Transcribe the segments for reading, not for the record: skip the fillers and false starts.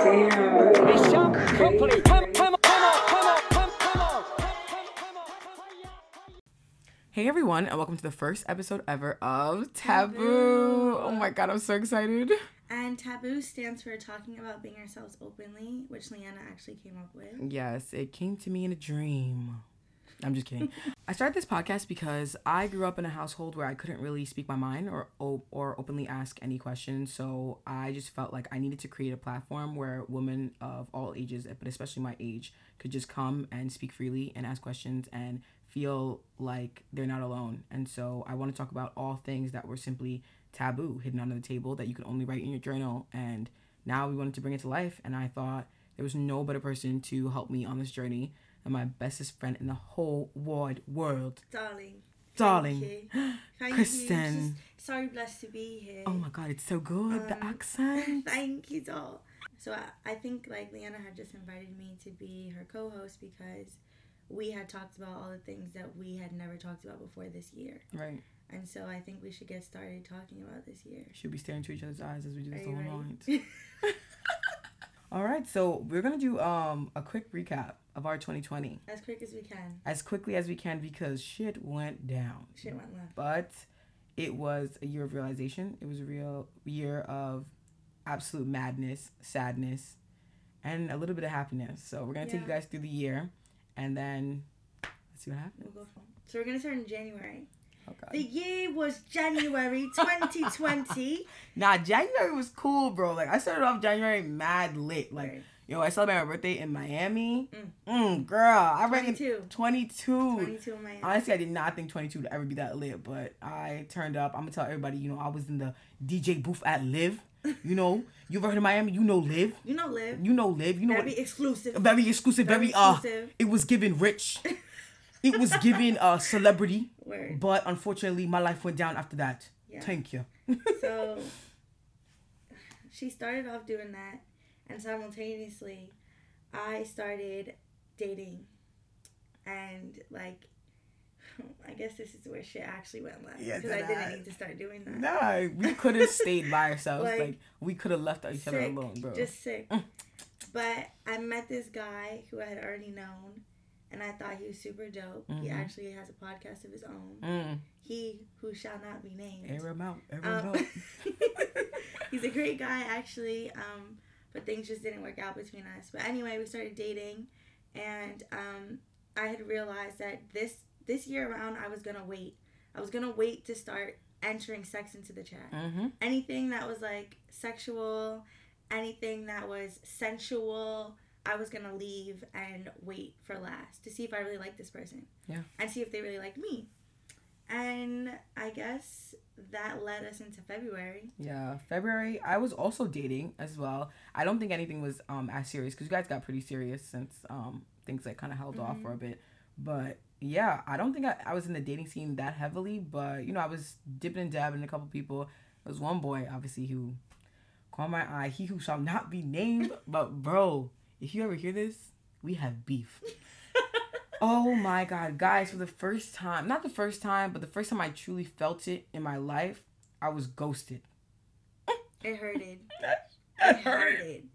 Hey everyone, and welcome to the first episode ever of Taboo. Oh my god, I'm so excited. And Taboo stands for talking about being ourselves openly, which Leanna actually came up with. Yes, it came to me in a dream. I'm just kidding. I started this podcast because I grew up in a household where I couldn't really speak my mind or openly ask any questions. So I just felt like I needed to create a platform where women of all ages, but especially my age, could just come and speak freely and ask questions and feel like they're not alone. And so I want to talk about all things that were simply taboo, hidden under the table, that you could only write in your journal. And now we wanted to bring it to life. And I thought there was no better person to help me on this journey and my bestest friend in the whole wide world. Darling. Thank you. Kristen. Just so blessed to be here. Oh my God, it's so good. The accent. Thank you, doll. So I think like Leanna had just invited me to be her co-host because we had talked about all the things that we had never talked about before this year. Right. And so I think we should get started talking about this year. Should be staring into each other's eyes as we do this whole night. All right, so we're going to do a quick recap of our 2020. As quick as we can. As quickly as we can, because shit went down. Shit went left. But it was a year of realization. It was a real year of absolute madness, sadness, and a little bit of happiness. So we're going to take you guys through the year, and then let's see what happens. We'll go for it. So we're going to start in January. Oh God. The year was January 2020. Nah, January was cool, bro. Like, I started off January mad lit. Like, yo, I celebrated my birthday in Miami. Girl, I ran 22 in Miami. Honestly, I did not think 22 would ever be that lit, but I turned up. I'm going to tell everybody, you know, I was in the DJ booth at Live. You know, you ever heard of Miami? You know Live. You know very exclusive. Very exclusive. Very exclusive. It was given rich. It was given a celebrity. Word. But unfortunately, my life went down after that. Yeah. Thank you. So, she started off doing that, and simultaneously, I started dating. And, like, I guess this is where shit actually went left. Because I didn't need to start doing that. Nah, we could have stayed by ourselves. Like, we could have left each other alone, bro. Just sick. But I met this guy who I had already known. And I thought he was super dope. Mm-hmm. He actually has a podcast of his own. He who shall not be named. Aaron Mount. He's a great guy, actually. But things just didn't work out between us. But anyway, we started dating. And I had realized that this year around, I was going to wait. I was going to wait to start entering sex into the chat. Mm-hmm. Anything that was, like, sexual, anything that was sensual, I was going to leave and wait for last to see if I really liked this person. Yeah. And see if they really liked me. And I guess that led us into February. Yeah, February. I was also dating as well. I don't think anything was as serious because you guys got pretty serious since things like kind of held off for a bit. But yeah, I don't think I was in the dating scene that heavily. But, you know, I was dipping and dabbing a couple people. There was one boy, obviously, who caught my eye. He who shall not be named. But, bro, if you ever hear this, we have beef. Oh my God, guys, for the first time, not the first time, but the first time I truly felt it in my life, I was ghosted. It hurted. It hurted,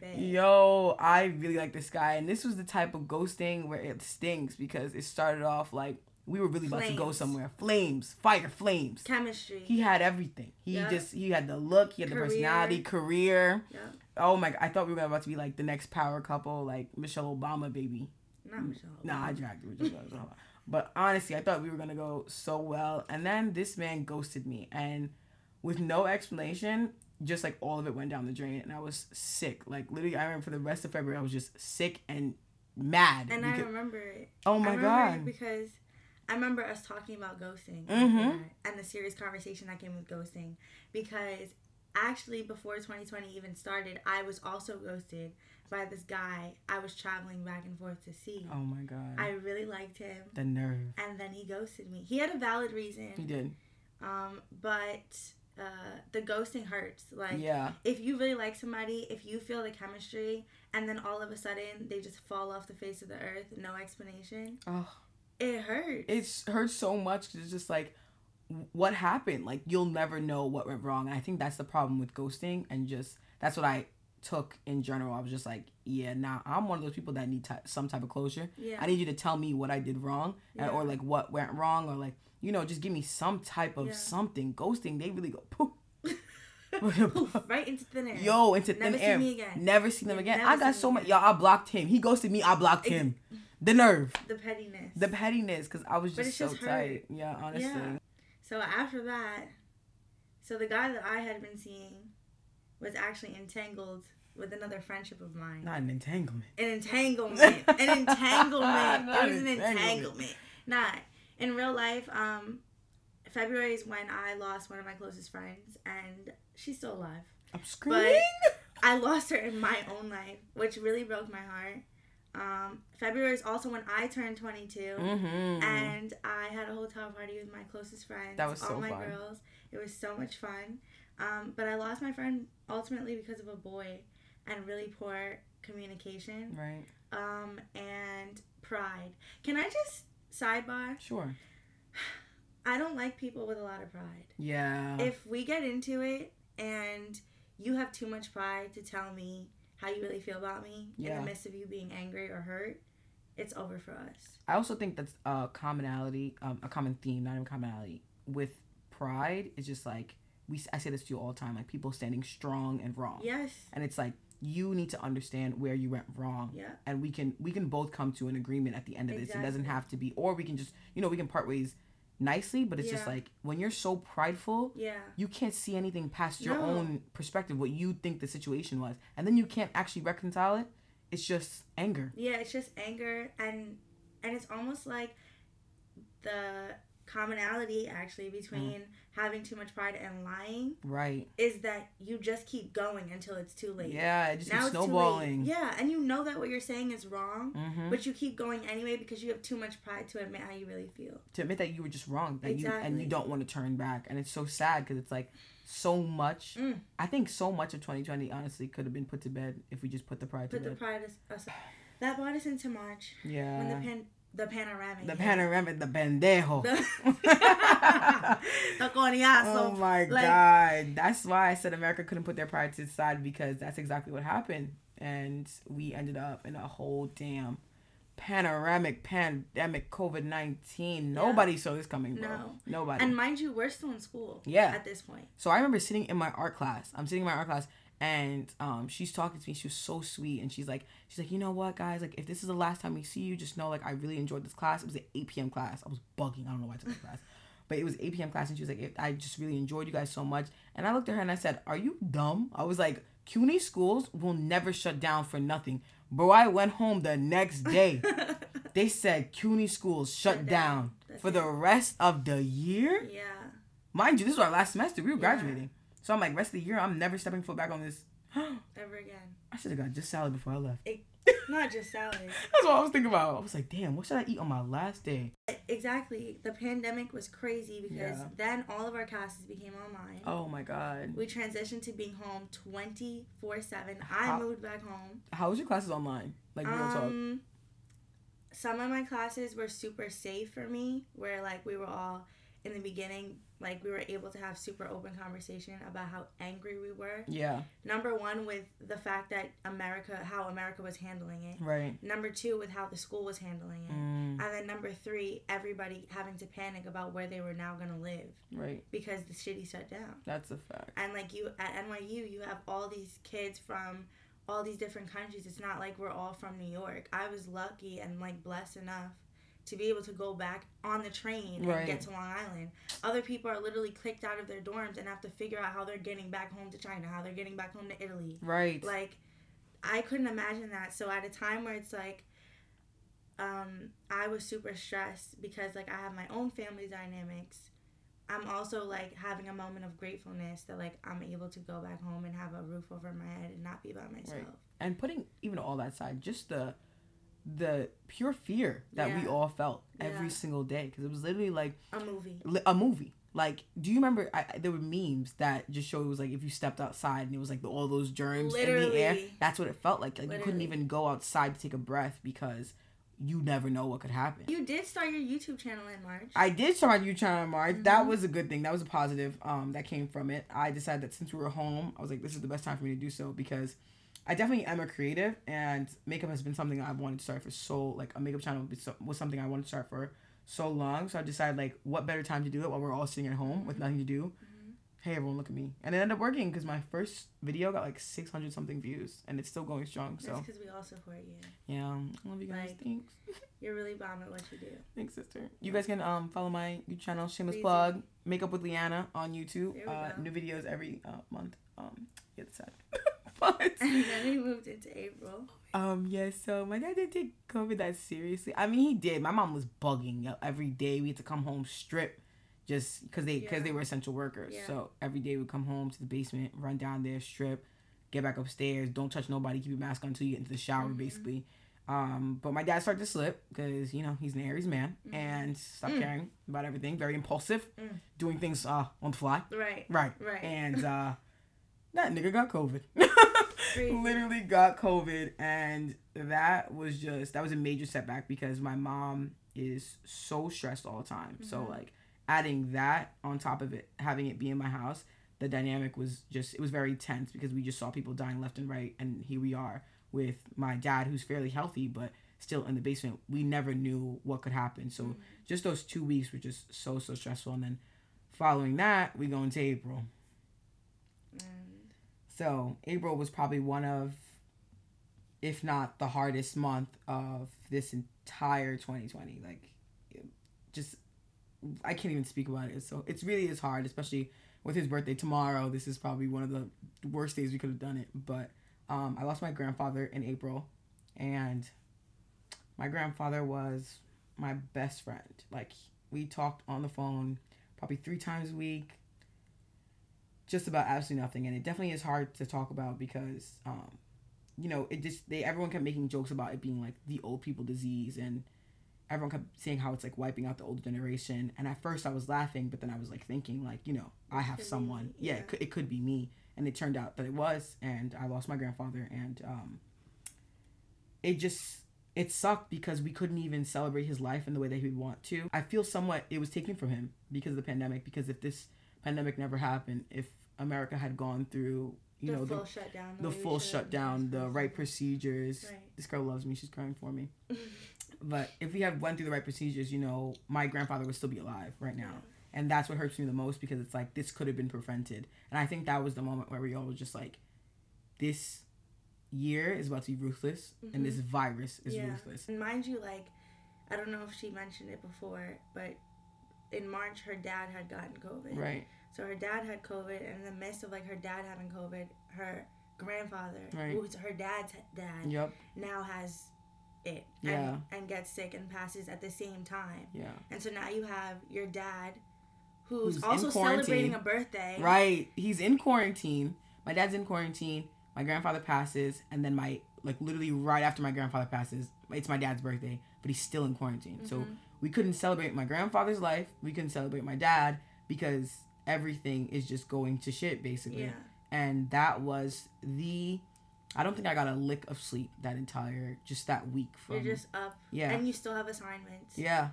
babe. Yo, I really like this guy. And this was the type of ghosting where it stings because it started off like we were really about to go somewhere. Flames, fire, flames. Chemistry. He had everything. He had the look, he had the personality, career. Yeah. Oh my God, I thought we were about to be like the next power couple, like Michelle Obama, baby. Not Michelle Obama. Nah, I dragged it. But honestly, I thought we were going to go so well. And then this man ghosted me. And with no explanation, just like all of it went down the drain. And I was sick. Like literally, I remember for the rest of February, I was just sick and mad. And I remember it. Oh my God. Because I remember us talking about ghosting and the serious conversation that came with ghosting. Because actually, before 2020 even started, I was also ghosted by this guy I was traveling back and forth to see. Oh, my God. I really liked him. The nerve. And then he ghosted me. He had a valid reason. He did. But the ghosting hurts. Like, if you really like somebody, if you feel the chemistry, and then all of a sudden they just fall off the face of the earth, no explanation. Oh. It hurts. It hurts so much because it's just like, what happened? Like, you'll never know what went wrong. And I think that's the problem with ghosting. And just, that's what I took in general. I was just like, yeah, nah, I'm one of those people that need some type of closure. Yeah. I need you to tell me what I did wrong, yeah, or like what went wrong, or like, you know, just give me some type of, yeah, something. Ghosting, they really go poof. Poof, right into thin air. Yo, into never thin air. Never see me again. Never seen them again. I got so much. Y'all, I blocked him. He ghosted me. I blocked him. The nerve. The pettiness. The pettiness, because I was just so tight. Yeah, honestly. Yeah. So after that, so the guy that I had been seeing was actually entangled with another friendship of mine. Not an entanglement. An entanglement. An entanglement. It was an entanglement. Not. In real life, February is when I lost one of my closest friends, and she's still alive. I'm screaming. But I lost her in my own life, which really broke my heart. February is also when I turned 22, mm-hmm, and I had a hotel party with my closest friends. That was so fun. All my girls. It was so much fun. But I lost my friend ultimately because of a boy and really poor communication. Right. And pride. Can I just sidebar? Sure. I don't like people with a lot of pride. Yeah. If we get into it and you have too much pride to tell me how you really feel about me, yeah, in the midst of you being angry or hurt, it's over for us. I also think that's a commonality, a common theme, not even commonality, with pride. It's just like, I say this to you all the time, like people standing strong and wrong. Yes. And it's like, you need to understand where you went wrong. Yeah. And we can both come to an agreement at the end of this. It doesn't have to be, or we can just, you know, we can part ways nicely, but it's, yeah, just like when you're so prideful, yeah, you can't see anything past your, no, own perspective, what you think the situation was, and then you can't actually reconcile it. It's just anger. Yeah, it's just anger, and it's almost like the commonality actually between having too much pride and lying, right, is that you just keep going until it's too late. Yeah, it just keeps snowballing. Yeah, and you know that what you're saying is wrong, mm-hmm, but you keep going anyway because you have too much pride to admit how you really feel. To admit that you were just wrong, that, exactly, you don't want to turn back, and it's so sad because it's like so much. I think so much of 2020 honestly could have been put to bed if we just put the pride to bed. Put the pride aside. That brought us into March. Yeah. When the pendejo. The coñazo. Oh my God. That's why I said America couldn't put their pride to the side, because that's exactly what happened. And we ended up in a whole damn pandemic, COVID-19. Yeah. Nobody saw this coming, bro. No. Nobody. And mind you, we're still in school, yeah, at this point. So I remember sitting in my art class. And she's talking to me. She was so sweet. And she's like, you know what, guys? Like, if this is the last time we see you, just know, like, I really enjoyed this class. It was an 8 p.m. class. I was bugging. I don't know why I took that class. But it was 8 p.m. class. And she was like, I just really enjoyed you guys so much. And I looked at her and I said, are you dumb? I was like, CUNY schools will never shut down for nothing. Bro, I went home the next day. They said CUNY schools shut down for the rest of the year? Yeah. Mind you, this was our last semester. We were graduating. So I'm like, rest of the year, I'm never stepping foot back on this. Ever again. I should have got just salad before I left. Not just salad. That's what I was thinking about. I was like, damn, what should I eat on my last day? Exactly. The pandemic was crazy because then all of our classes became online. Oh, my God. We transitioned to being home 24/7. I moved back home. How was your classes online? Like, real talk. Some of my classes were super safe for me, where, like, we were all, in the beginning, like, we were able to have super open conversation about how angry we were. Yeah. Number one, with the fact that how America was handling it. Right. Number two, with how the school was handling it. And then number three, everybody having to panic about where they were now going to live. Right. Because the city shut down. That's a fact. And, like, you, at NYU, you have all these kids from all these different countries. It's not like we're all from New York. I was lucky and, like, blessed enough to be able to go back on the train and get to Long Island. Other people are literally clicked out of their dorms and have to figure out how they're getting back home to China, how they're getting back home to Italy. Right. Like, I couldn't imagine that. So at a time where it's like, I was super stressed because, like, I have my own family dynamics. I'm also, like, having a moment of gratefulness that, like, I'm able to go back home and have a roof over my head and not be by myself. Right. And putting even all that aside, just the pure fear that we all felt every single day, because it was literally like a movie. Like, do you remember there were memes that just showed it was like if you stepped outside and it was like all those germs in the air? That's what it felt like. Like, you couldn't even go outside to take a breath because you never know what could happen. You did start your YouTube channel in March. I did start my YouTube channel in March. Mm-hmm. That was a good thing. That was a positive that came from it. I decided that since we were home, I was like, this is the best time for me to do so, because I definitely am a creative, and makeup has been something I've wanted to start for so, like, a makeup channel was something I wanted to start for so long. So I decided, like, what better time to do it while we're all sitting at home with nothing to do. Hey, everyone, look at me. And it ended up working because my first video got, like, 600-something views, and it's still going strong. So that's because we all support you. Yeah. I love you guys. Like, thanks. You're really bomb at what you do. Thanks, sister. You guys can follow my YouTube channel, Shameless Plug, Makeup with Liana on YouTube. There we go. New videos every month. Yeah, that's sad. But and then we moved into April. Yes, so my dad didn't take COVID that seriously. I mean, he did. My mom was bugging every day. We had to come home, strip. Just because they were essential workers. Yeah. So every day we come home to the basement, run down there, strip, get back upstairs. Don't touch nobody. Keep your mask on until you get into the shower, basically. But my dad started to slip because, you know, he's an Aries man. And stopped caring about everything. Very impulsive. Doing things on the fly. Right. And that nigga got COVID. Literally got COVID. And that was a major setback because my mom is so stressed all the time. So, like, adding that on top of it, having it be in my house, the dynamic was just, it was very tense because we just saw people dying left and right. And here we are with my dad, who's fairly healthy, but still in the basement. We never knew what could happen. So just those 2 weeks were just so, so stressful. And then following that, we go into April. So April was probably one of, if not the hardest month of this entire 2020. Like, just, I can't even speak about it. So it's really is hard, especially with his birthday tomorrow. This is probably one of the worst days we could have done it. But I lost my grandfather in April, and my grandfather was my best friend. Like, we talked on the phone probably 3 times a week, just about absolutely nothing. And it definitely is hard to talk about because, you know, it just, everyone kept making jokes about it being like the old people disease, and everyone kept saying how it's, like, wiping out the older generation. And at first I was laughing, but then I was, like, thinking, like, you know, I have someone. Yeah, it could be me. And it turned out that it was. And I lost my grandfather. And it sucked because we couldn't even celebrate his life in the way that he would want to. I feel somewhat it was taken from him because of the pandemic. Because if this pandemic never happened, if America had gone through, the full shutdown, the right procedures. Right. This girl loves me. She's crying for me. But if we had went through the right procedures, you know, my grandfather would still be alive right now. And that's what hurts me the most because it's like, this could have been prevented. And I think that was the moment where we all were just like, this year is about to be ruthless and this virus is ruthless. And mind you, like, I don't know if she mentioned it before, but in March, her dad had gotten COVID. Right. So her dad had COVID, and in the midst of, like, her dad having COVID, her grandfather, who's her dad's dad, now has it and gets sick and passes at the same time. Yeah. And so now you have your dad who's also celebrating a birthday. Right. He's in quarantine. My dad's in quarantine. My grandfather passes, and then literally right after my grandfather passes, it's my dad's birthday, but he's still in quarantine. So we couldn't celebrate my grandfather's life. We couldn't celebrate my dad because everything is just going to shit, basically. Yeah. And that was I don't think I got a lick of sleep that week. You're just up. Yeah. And you still have assignments. Yeah.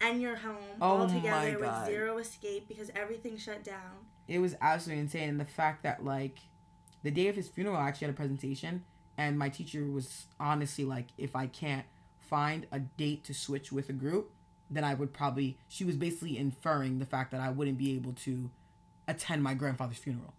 And you're home all together with zero escape because everything shut down. It was absolutely insane. And the fact that, like, the day of his funeral, I actually had a presentation. And my teacher was honestly like, if I can't find a date to switch with a group, then I would probably... She was basically inferring the fact that I wouldn't be able to attend my grandfather's funeral.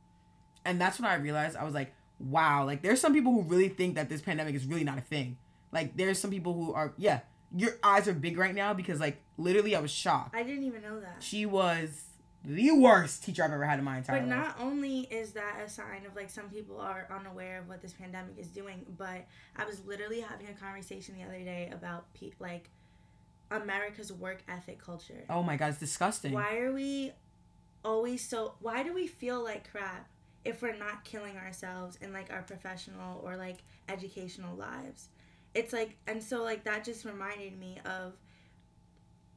And that's when I realized, I was like, wow, like, there's some people who really think that this pandemic is really not a thing. Like, there's some people who are... Yeah, your eyes are big right now because, like, literally I was shocked. I didn't even know that. She was the worst teacher I've ever had in my entire life. But not only is that a sign of, like, some people are unaware of what this pandemic is doing, but I was literally having a conversation the other day about, like... America's work ethic culture. Oh my God, it's disgusting. Why do we feel like crap if we're not killing ourselves in, like, our professional or, like, educational lives? It's like, and so, like, that just reminded me of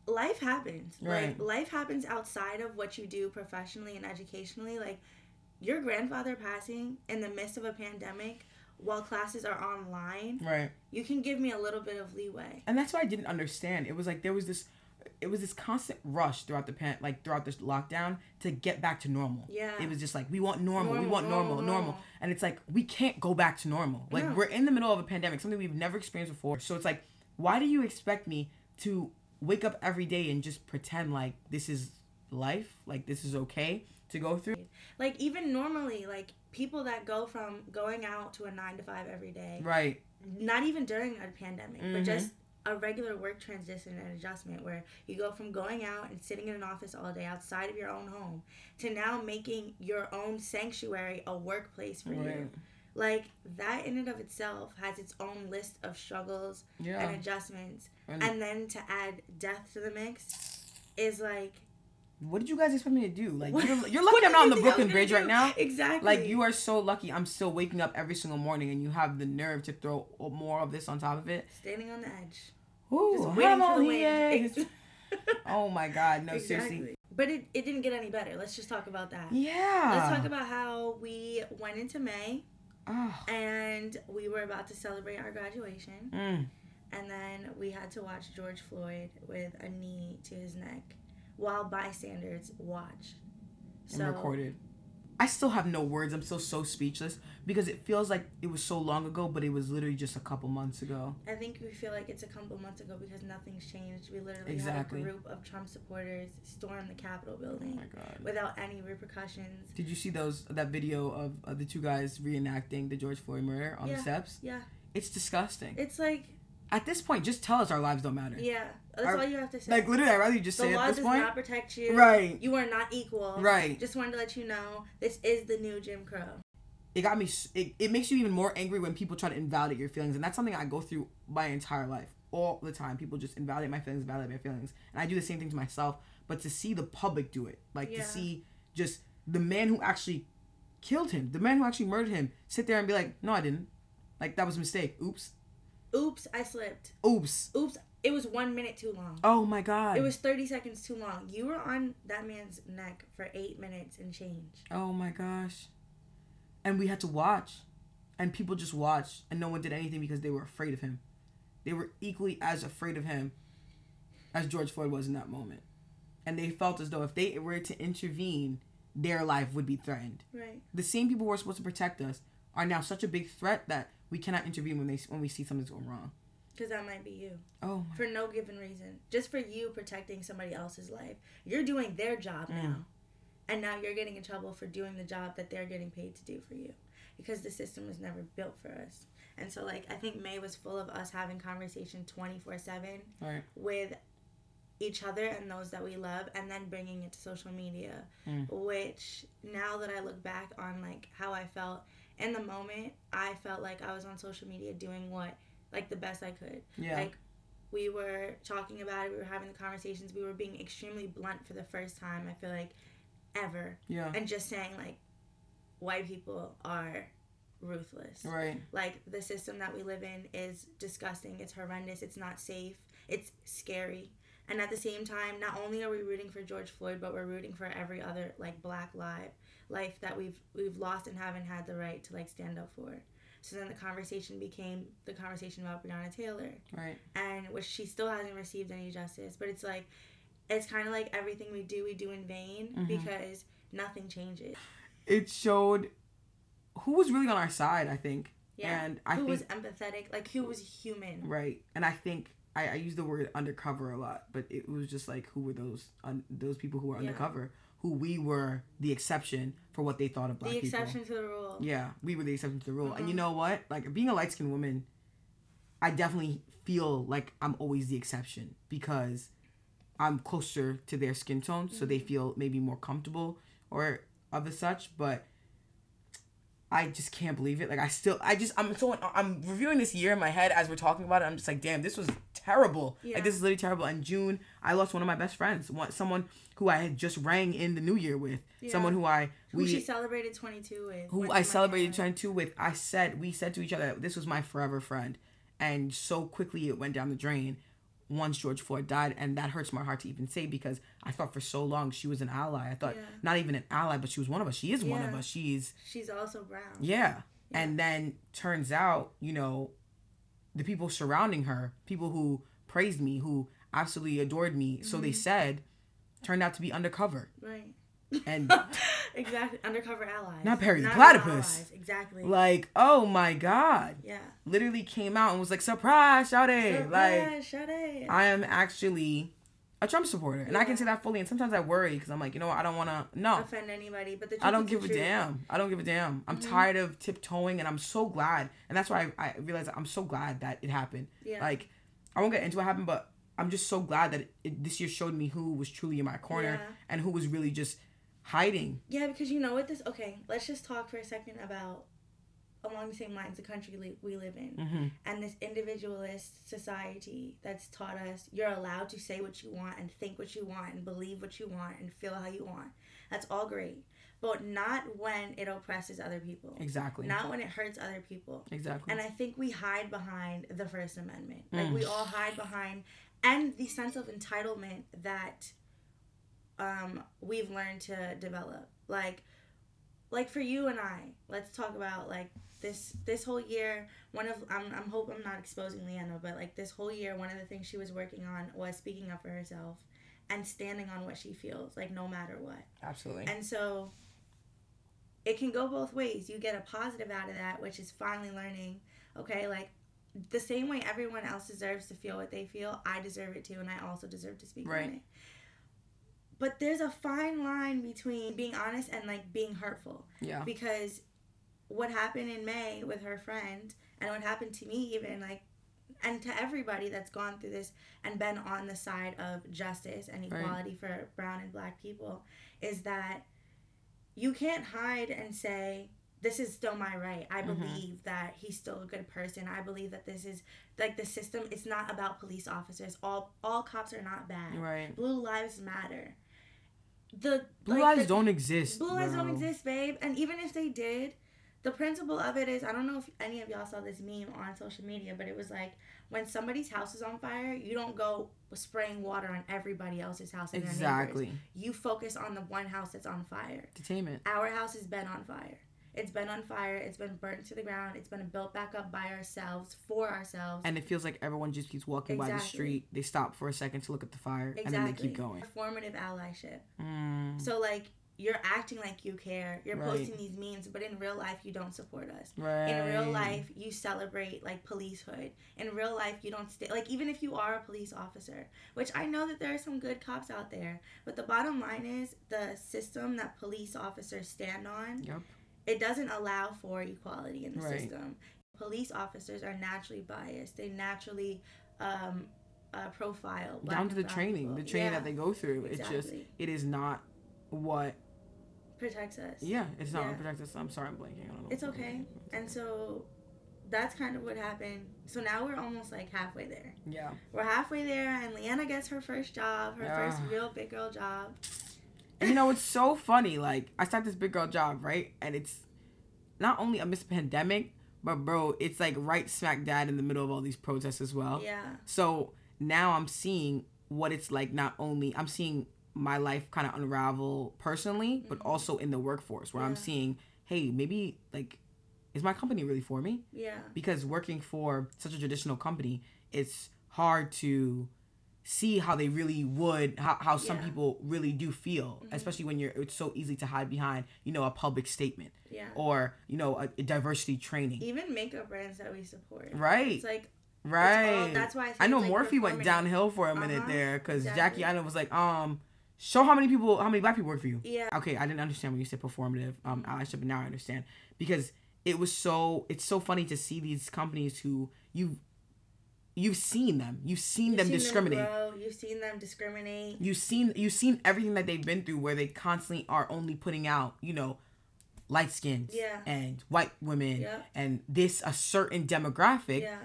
life happens. Right. Like, life happens outside of what you do professionally and educationally. Like, your grandfather passing in the midst of a pandemic while classes are online, right? You can give me a little bit of leeway. And that's what I didn't understand. It was like there was this it was this constant rush throughout the throughout this lockdown to get back to normal. Yeah. It was just like, we want normal, we want normal. And it's like, we can't go back to normal. Like, yeah. We're in the middle of a pandemic, something we've never experienced before. So it's like, why do you expect me to wake up every day and just pretend like this is life, like this is okay to go through? Like, even normally, like, people that go from going out to a 9-to-5 every day, right, not even during a pandemic, mm-hmm. but just a regular work transition and adjustment where you go from going out and sitting in an office all day outside of your own home to now making your own sanctuary a workplace for right. you. Like, that in and of itself has its own list of struggles yeah. and adjustments. And then to add death to the mix is like... What did you guys expect me to do? Like, you're lucky I'm not on the Brooklyn Bridge right now. Exactly. Like, you are so lucky I'm still waking up every single morning and you have the nerve to throw more of this on top of it. Standing on the edge. Ooh, just waiting for the wind. Oh, my God. No, exactly. Seriously. But it didn't get any better. Let's just talk about that. Yeah. Let's talk about how we went into May. Oh. And we were about to celebrate our graduation. Mm. And then we had to watch George Floyd with a knee to his neck while bystanders watched. So, and recorded. I still have no words. I'm still so speechless because it feels like it was so long ago, but it was literally just a couple months ago. I think we feel like it's a couple months ago because nothing's changed. We literally exactly. had a group of Trump supporters storm the Capitol building oh my God. Without any repercussions. Did you see that video of the two guys reenacting the George Floyd murder on yeah. the steps? Yeah. It's disgusting. It's like... At this point, just tell us our lives don't matter. Yeah. That's all you have to say. Like, literally, I'd rather you just say at this point. The law does not protect you. Right. You are not equal. Right. Just wanted to let you know, this is the new Jim Crow. It got me... It makes you even more angry when people try to invalidate your feelings. And that's something I go through my entire life. All the time. People just invalidate my feelings. And I do the same thing to myself. But to see the public do it. Like, yeah. to see just the man who actually killed him, the man who actually murdered him, sit there and be like, no, I didn't. Like, that was a mistake. Oops. Oops, I slipped. Oops, it was 1 minute too long. Oh, my God. It was 30 seconds too long. You were on that man's neck for 8 minutes and change. Oh, my gosh. And we had to watch. And people just watched. And no one did anything because they were afraid of him. They were equally as afraid of him as George Floyd was in that moment. And they felt as though if they were to intervene, their life would be threatened. Right. The same people who were supposed to protect us are now such a big threat that we cannot intervene when we see something's going wrong. Because that might be you. Oh. For no given reason. Just for you protecting somebody else's life. You're doing their job now. And now you're getting in trouble for doing the job that they're getting paid to do for you. Because the system was never built for us. And so, like, I think May was full of us having conversation 24/7 right. with each other and those that we love, and then bringing it to social media. Mm. Which, now that I look back on, like, how I felt... In the moment, I felt like I was on social media doing the best I could. Yeah. Like, we were talking about it. We were having the conversations. We were being extremely blunt for the first time, I feel like, ever. Yeah. And just saying, like, white people are ruthless. Right. Like, the system that we live in is disgusting. It's horrendous. It's not safe. It's scary. And at the same time, not only are we rooting for George Floyd, but we're rooting for every other, like, black life that we've lost and haven't had the right to, like, stand up for. So then the conversation became the conversation about Breonna Taylor. Right. And which she still hasn't received any justice. But it's like, it's kind of like everything we do in vain mm-hmm. because nothing changes. It showed who was really on our side, I think. Yeah. And I think who was empathetic, like who was human. Right. And I think I use the word undercover a lot, but it was just like, who were those people who were yeah. undercover? Who we were the exception for what they thought of black people. The exception to the rule. Yeah, we were the exception to the rule. Mm-hmm. And you know what? Like, being a light-skinned woman, I definitely feel like I'm always the exception because I'm closer to their skin tone, mm-hmm. so they feel maybe more comfortable or other such, but I just can't believe it. Like, I'm reviewing this year in my head as we're talking about it. I'm just like, damn, this was terrible. Yeah. Like, this is literally terrible. In June, I lost one of my best friends. Someone who I had just rang in the new year with. Yeah. Someone who she celebrated 22 with. Who I celebrated 22 with. We said to each other, this was my forever friend. And so quickly it went down the drain once George Floyd died. And that hurts my heart to even say because I thought for so long she was an ally. I thought yeah. not even an ally, but she was one of us. She is yeah. one of us. She's also brown. Yeah. yeah. And then turns out, you know, the people surrounding her, people who praised me, who absolutely adored me. Mm-hmm. So they said, turned out to be undercover. Right. And exactly, undercover allies. Not Perry the Platypus. Allies. Exactly. Like, oh my God. Yeah. Literally came out and was like, surprise, Sade. Like, Sade. I am actually a Trump supporter, and yeah. I can say that fully. And sometimes I worry because I'm like, you know what? I don't want to offend anybody, but the truth I don't give a damn. I'm mm-hmm. tired of tiptoeing, and I'm so glad. And that's why I realized I'm so glad that it happened. Yeah. Like, I won't get into what happened, but I'm just so glad that this year showed me who was truly in my corner yeah. and who was really just hiding. Yeah, because you know what this... Okay, let's just talk for a second about, along the same lines, the country we live in. Mm-hmm. And this individualist society that's taught us you're allowed to say what you want and think what you want and believe what you want and feel how you want. That's all great. But not when it oppresses other people. Exactly. Not when it hurts other people. Exactly. And I think we hide behind the First Amendment. Like, we all hide behind... And the sense of entitlement that we've learned to develop. Like for you and I, let's talk about, like, this whole year, I'm hope I'm not exposing Leanna, but, like, this whole year, one of the things she was working on was speaking up for herself and standing on what she feels, like, no matter what. Absolutely. And so it can go both ways. You get a positive out of that, which is finally learning, okay, like, the same way everyone else deserves to feel what they feel, I deserve it too, and I also deserve to speak right. on it. But there's a fine line between being honest and, like, being hurtful. Yeah. Because what happened in May with her friend, and what happened to me even, like, and to everybody that's gone through this and been on the side of justice and equality right. for brown and black people, is that you can't hide and say, this is still my right. I believe mm-hmm. that he's still a good person. I believe that this is, like, the system. It's not about police officers. All cops are not bad. Right. Blue lives matter. Blue lives don't exist, babe. And even if they did, the principle of it is, I don't know if any of y'all saw this meme on social media, but it was like, when somebody's house is on fire, you don't go spraying water on everybody else's house and exactly. their neighbors. You focus on the one house that's on fire. Detainment. Our house has been on fire. It's been on fire. It's been burnt to the ground. It's been built back up by ourselves, for ourselves. And it feels like everyone just keeps walking exactly. by the street. They stop for a second to look at the fire, exactly. and then they keep going. Performative allyship. Mm. So, like, you're acting like you care. You're right. posting these memes, but in real life, you don't support us. Right. In real life, you celebrate, like, policehood. In real life, you don't stay. Like, even if you are a police officer, which I know that there are some good cops out there, but the bottom line is the system that police officers stand on. Yep. It doesn't allow for equality in the right. system. Police officers are naturally biased. They naturally profile. Down to the training yeah. that they go through. Exactly. It's just, it is not what protects us. Yeah, it's not yeah. what protects us. I'm sorry, I'm blanking. I don't know. It's okay. And so that's kind of what happened. So now we're almost, like, halfway there. Yeah. We're halfway there, and Leanna gets her first job, her yeah. first real big girl job. And, you know, it's so funny. Like, I start this big girl job, right? And it's not only amidst pandemic, but, bro, it's, like, right smack dab in the middle of all these protests as well. Yeah. So now I'm seeing what it's like. Not only I'm seeing my life kind of unravel personally, but mm-hmm. also in the workforce, where yeah. I'm seeing, hey, maybe, like, is my company really for me? Yeah. Because working for such a traditional company, it's hard to see how they really would, how some yeah. people really do feel, mm-hmm. especially when it's so easy to hide behind, you know, a public statement yeah. or, you know, a diversity training. Even makeup brands that we support. Right. It's like, right. It's all, that's why I know, like, Morphe went downhill for a minute there, because exactly. Jackie Aina was like, show how many black people work for you. Yeah. Okay, I didn't understand when you said performative allyship, but now I understand, because it's so funny to see these companies who You've seen them. You've seen them discriminate. You've seen everything that they've been through, where they constantly are only putting out, you know, light skins yeah. and white women yep. and this a certain demographic. Yeah.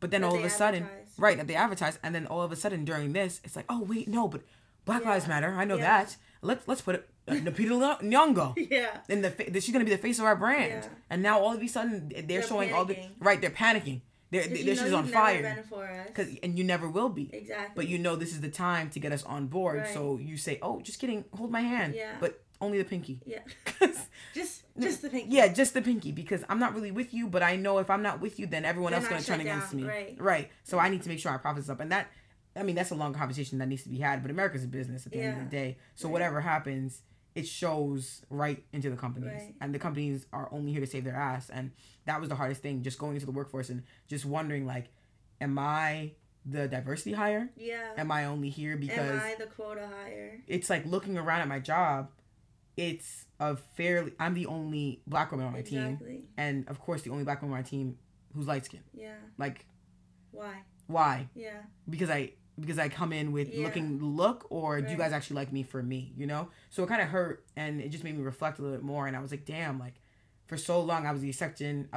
But then all of a sudden, right, that they advertise, and then all of a sudden during this, it's like, oh wait, no, but Black yeah. Lives Matter. I know yeah. that. Let's put it Nyong'o. Yeah. And she's gonna be the face of our brand. Yeah. And now all of a sudden they're showing panicking. They're panicking. This is on fire, and you never will be. Exactly. But you know this is the time to get us on board. Right. So you say, "Oh, just kidding. Hold my hand." Yeah. But only the pinky. Yeah. just the pinky. Yeah, just the pinky, because I'm not really with you, but I know if I'm not with you, then everyone else is going to turn against me. Right. So I need to make sure our profits up, and that I mean, that's a long conversation that needs to be had, but America's a business at the end of the day. So whatever happens, it shows right into the companies. Right. And the companies are only here to save their ass. And that was the hardest thing, just going into the workforce and just wondering, like, am I the diversity hire? Yeah. Am I only here because... Am I the quota hire? It's like looking around at my job, it's a fairly... I'm the only black woman on my team. And, of course, the only black woman on my team who's light-skinned. Yeah. Like... Why? Yeah. Because I come in with look, or do you guys actually like me for me, you know? So it kind of hurt, and it just made me reflect a little bit more, and I was like, damn, like, for so long I was the exception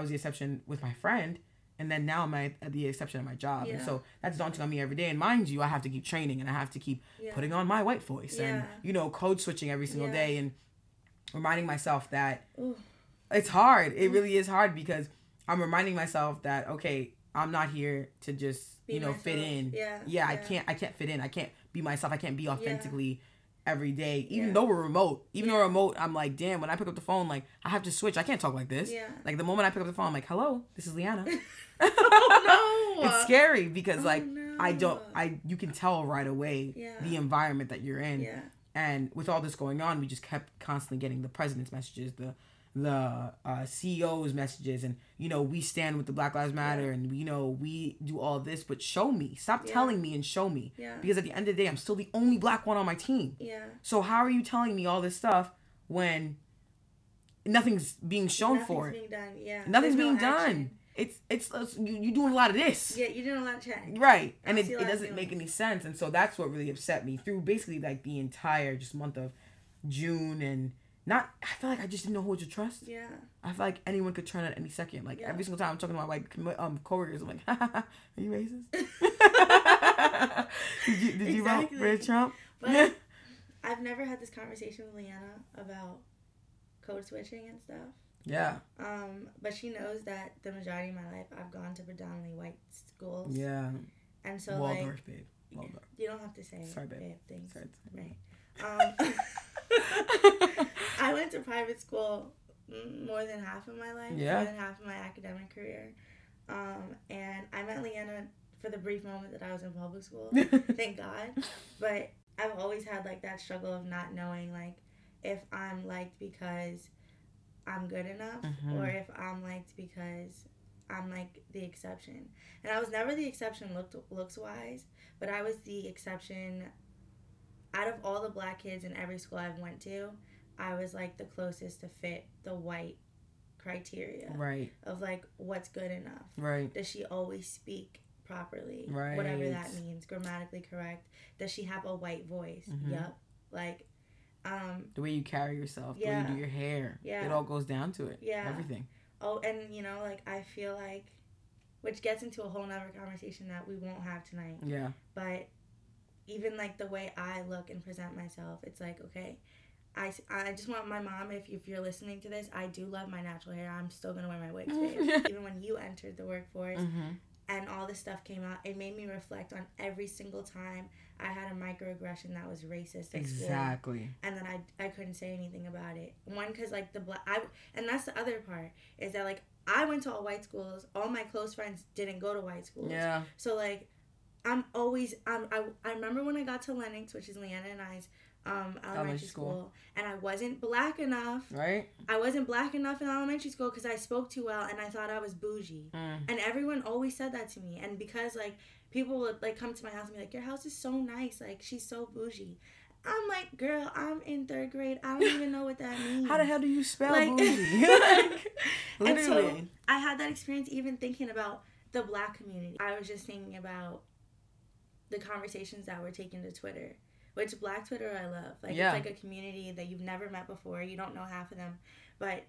with my friend, and then now I'm at the exception of my job. Yeah. And so that's daunting on me every day. And mind you, I have to keep training, and I have to keep putting on my white voice and, you know, code switching every single day and reminding myself that it's hard. It really is hard, because I'm reminding myself that, okay, I'm not here to just, fit in. Yeah, yeah, I can't fit in. I can't be myself. I can't be authentically every day, even though we're remote. Even though we're remote, I'm like, damn, when I pick up the phone, like, I have to switch. I can't talk like this. Yeah. Like, the moment I pick up the phone, I'm like, hello, this is Liana. Oh, no. It's scary because, like, you can tell right away the environment that you're in. Yeah. And with all this going on, we just kept constantly getting the president's messages, the CEO's messages, and, you know, we stand with the Black Lives Matter and, you know, we do all this, but show me. Stop telling me and show me. Yeah. Because at the end of the day, I'm still the only black one on my team. Yeah. So how are you telling me all this stuff when nothing's being shown for it? Nothing's being done, Nothing's being done. It's you're doing a lot of this. Yeah, you're doing a lot of chat. Right. And it doesn't make any sense. And so that's what really upset me through basically, like, the entire just month of June. And I feel like I just didn't know who to trust. Yeah. I feel like anyone could turn at any second. Like, every single time I'm talking to my white coworkers, I'm like, are you racist? Did you vote for Trump? But I've never had this conversation with Leanna about code switching and stuff. Yeah. But she knows that the majority of my life I've gone to predominantly white schools. Yeah. And so, Waldorf, like, babe. Waldorf. You don't have to say babe things. Sorry, babe. Right. I went to private school more than half of my life, more than half of my academic career, and I met Leanna for the brief moment that I was in public school, thank God, but I've always had, like, that struggle of not knowing, like, if I'm liked because I'm good enough, or if I'm liked because I'm, like, the exception. And I was never the exception looks-wise, but I was the exception. Out of all the black kids in every school I've went to, I was, like, the closest to fit the white criteria. Right. Of, like, what's good enough. Right. Does she always speak properly? Right. Whatever that means. Grammatically correct. Does she have a white voice? Yep. Like, the way you carry yourself. The way you do your hair. Yeah. It all goes down to it. Yeah. Everything. Oh, and, you know, like, I feel like, which gets into a whole nother conversation that we won't have tonight. Yeah. But... even, like, the way I look and present myself, it's like, okay, I just want my mom, if you're listening to this, I do love my natural hair. I'm still going to wear my wigs, babe. Even when you entered the workforce and all this stuff came out, it made me reflect on every single time I had a microaggression that was racist. Exactly. And then I couldn't say anything about it. One, because, like, and that's the other part, is that, like, I went to all white schools. All my close friends didn't go to white schools. Yeah. So, like... I remember when I got to Lennox, which is Leanna and I's elementary school, and I wasn't black enough. Right. I wasn't black enough in elementary school because I spoke too well, and I thought I was bougie. And everyone always said that to me. And because, like, people would, like, come to my house and be like, your house is so nice. Like, she's so bougie. I'm like, girl, I'm in third grade. I don't even know what that means. How the hell do you spell, like, bougie? Like, and so I had that experience even thinking about the black community. I was just thinking about the conversations that were taken to Twitter, which Black Twitter I love. Like, it's like a community that you've never met before. You don't know half of them, but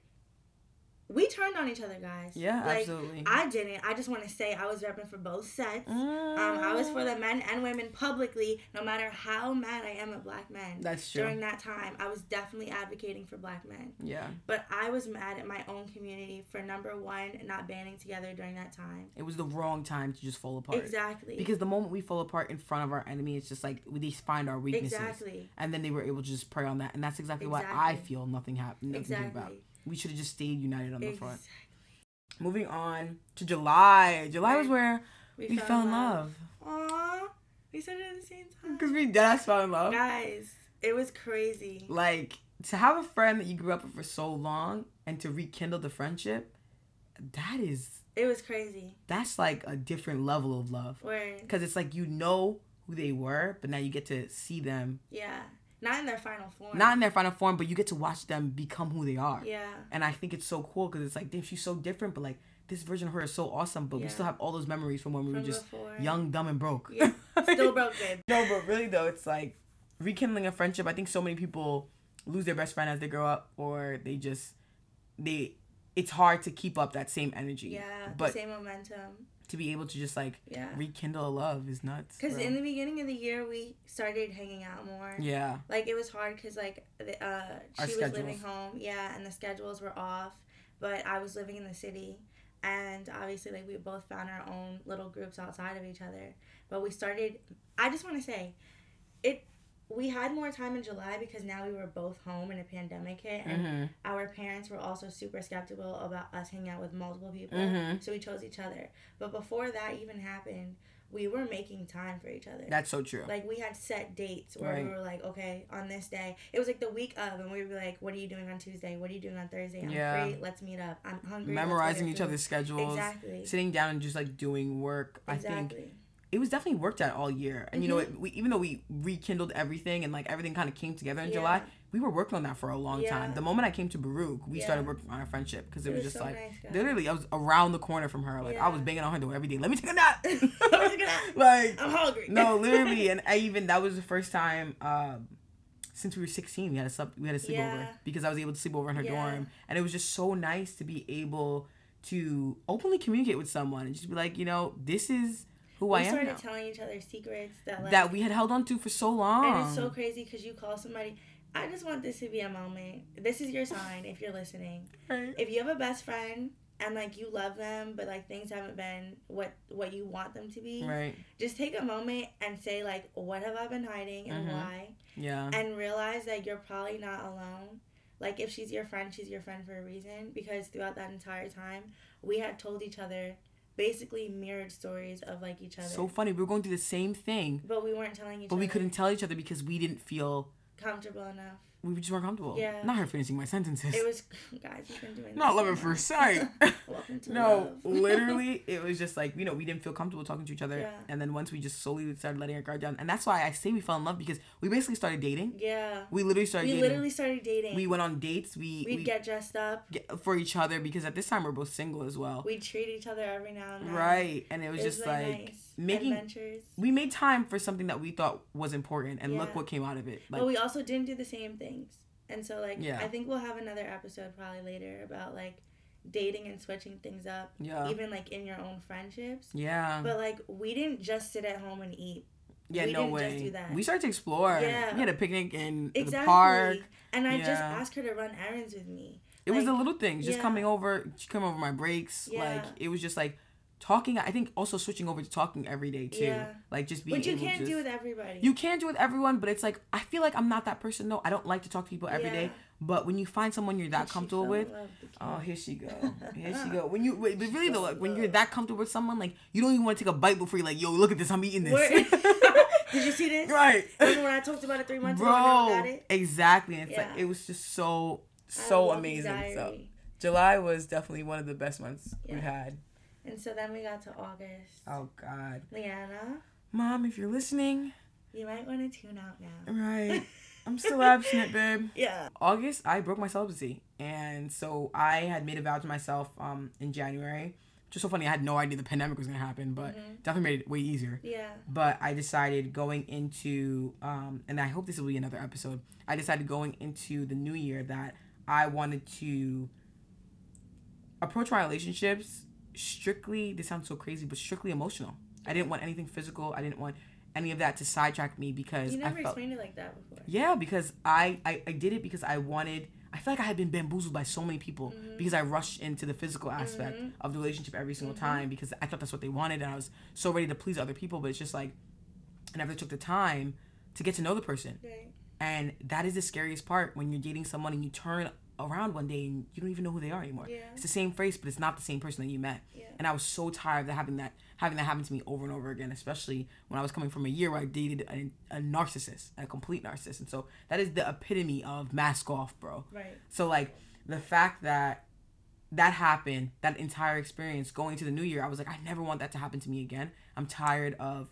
we turned on each other, guys. Yeah, like, absolutely. I didn't. I just want to say I was repping for both sets. I was for the men and women publicly, no matter how mad I am at black men. That's true. During that time, I was definitely advocating for black men. Yeah. But I was mad at my own community for, number one, not banding together during that time. It was the wrong time to just fall apart. Exactly. Because the moment we fall apart in front of our enemy, it's just like they find our weaknesses. Exactly. And then they were able to just prey on that. And that's exactly why I feel nothing happened. Exactly. About. We should have just stayed united on the front. Moving on to July. July was where we fell in love. Aww. We said it at the same time. Because we deadass fell in love. Guys, it was crazy. Like, to have a friend that you grew up with for so long and to rekindle the friendship, that is... It was crazy. That's like a different level of love. Word. Because it's like you know who they were, but now you get to see them. Yeah. Not in their final form. Not in their final form, but you get to watch them become who they are. Yeah. And I think it's so cool because it's like, damn, she's so different, but like, this version of her is so awesome, but yeah, we still have all those memories from when we were just before. Young, dumb, and broke. Yeah. Still broke, babe. No, but really, though, it's like rekindling a friendship. I think so many people lose their best friend as they grow up, or they just, it's hard to keep up that same energy. Yeah, but the same momentum. To be able to just, like, yeah, rekindle a love is nuts. Because in the beginning of the year, we started hanging out more. Yeah. Like, it was hard because, like, she was living home. Yeah, and the schedules were off, but I was living in the city. And obviously, like, we both found our own little groups outside of each other. But we started, I just want to say, we had more time in July because now we were both home and a pandemic hit. And mm-hmm. our parents were also super skeptical about us hanging out with multiple people. Mm-hmm. So we chose each other. But before that even happened, we were making time for each other. That's so true. Like, we had set dates where right. we were like, okay, on this day. It was like the week of, and we were like, what are you doing on Tuesday? What are you doing on Thursday? I'm yeah. free. Let's meet up. I'm hungry. Memorizing each other's schedules. Exactly. Sitting down and just, like, doing work. Exactly. I think it was definitely worked at all year. And, mm-hmm. you know, even though we rekindled everything and, like, everything kind of came together in yeah. July, we were working on that for a long yeah. time. The moment I came to Baruch, we yeah. started working on our friendship because it was just so like, nice, literally, I was around the corner from her. Like, yeah. I was banging on her door every day. Let me take a nap. Like, I'm hungry. No, literally. And that was the first time since we were 16, we had a sleepover yeah. because I was able to sleep over in her yeah. dorm. And it was just so nice to be able to openly communicate with someone and just be like, you know, this is... We started telling each other secrets that we had held on to for so long. And it's so crazy because you call somebody, I just want this to be a moment. This is your sign if you're listening. Right. If you have a best friend and, like, you love them, but, like, things haven't been what you want them to be. Right. Just take a moment and say, like, what have I been hiding and mm-hmm. why? Yeah. And realize that you're probably not alone. Like, if she's your friend for a reason. Because throughout that entire time, we had told each other basically mirrored stories of, like, each other. So funny. We were going through the same thing. But we weren't telling each other. But we couldn't tell each other because we didn't feel... comfortable enough. We just weren't comfortable. Yeah. Not her finishing my sentences. It was... Guys, you've been doing not love at first sight. Welcome to love. No, literally, it was just like, you know, we didn't feel comfortable talking to each other. Yeah. And then once we just slowly started letting our guard down. And that's why I say we fell in love because we basically started dating. Yeah. We literally started dating. We went on dates. We'd get dressed up. For each other because at this time we're both single as well. We'd treat each other every now and then. Right. And it was just like... nice. Adventures. We made time for something that we thought was important, and yeah. look what came out of it. Like, but we also didn't do the same things, and so, like, yeah. I think we'll have another episode probably later about, like, dating and switching things up, yeah. even, like, in your own friendships. Yeah. But, like, we didn't just sit at home and eat. Yeah, we no didn't way. Just do that. We started to explore. Yeah. We had a picnic in exactly. the park, and I yeah. just asked her to run errands with me. It was the little things, just yeah. coming over. She came over my breaks. Yeah. Like, it was just like. Talking, I think also switching over to talking every day, too. Yeah. Like, just being able to... Which you can't do with everybody. You can't do with everyone, but it's like, I feel like I'm not that person, though. I don't like to talk to people every yeah. day. But when you find someone you're that comfortable with... Oh, here she go. Here she go. When you... But really, though, like, when you're that comfortable with someone, like, you don't even want to take a bite before you're like, yo, look at this, I'm eating this. Did you see this? Right. Remember when I talked about it 3 months ago and I got it? Exactly. And it's yeah. like, it was just so amazing. So July was definitely one of the best months yeah. we had. And so then we got to August. Oh, God. Leanna. Mom, if you're listening. You might want to tune out now. Right. I'm still abstinent, babe. Yeah. August, I broke my celibacy. And so I had made a vow to myself in January. Which is so funny. I had no idea the pandemic was going to happen, but mm-hmm. definitely made it way easier. Yeah. But I decided going into, and I hope this will be another episode. I decided going into the new year that I wanted to approach my relationships strictly, this sounds so crazy, but strictly emotional. I didn't want anything physical. I didn't want any of that to sidetrack me because explained it like that before. Yeah, because I did it because I feel like I had been bamboozled by so many people mm-hmm. because I rushed into the physical aspect mm-hmm. of the relationship every single mm-hmm. time because I thought that's what they wanted and I was so ready to please other people, but it's just like I never took the time to get to know the person. Right. And that is the scariest part when you're dating someone and you turn around one day and you don't even know who they are anymore. Yeah. It's the same face, but it's not the same person that you met. Yeah. And I was so tired of having that happen to me over and over again, especially when I was coming from a year where I dated a narcissist, a complete narcissist. And so that is the epitome of mask off, bro. Right. So like the fact that happened, that entire experience going to the new year, I was like, I never want that to happen to me again. I'm tired of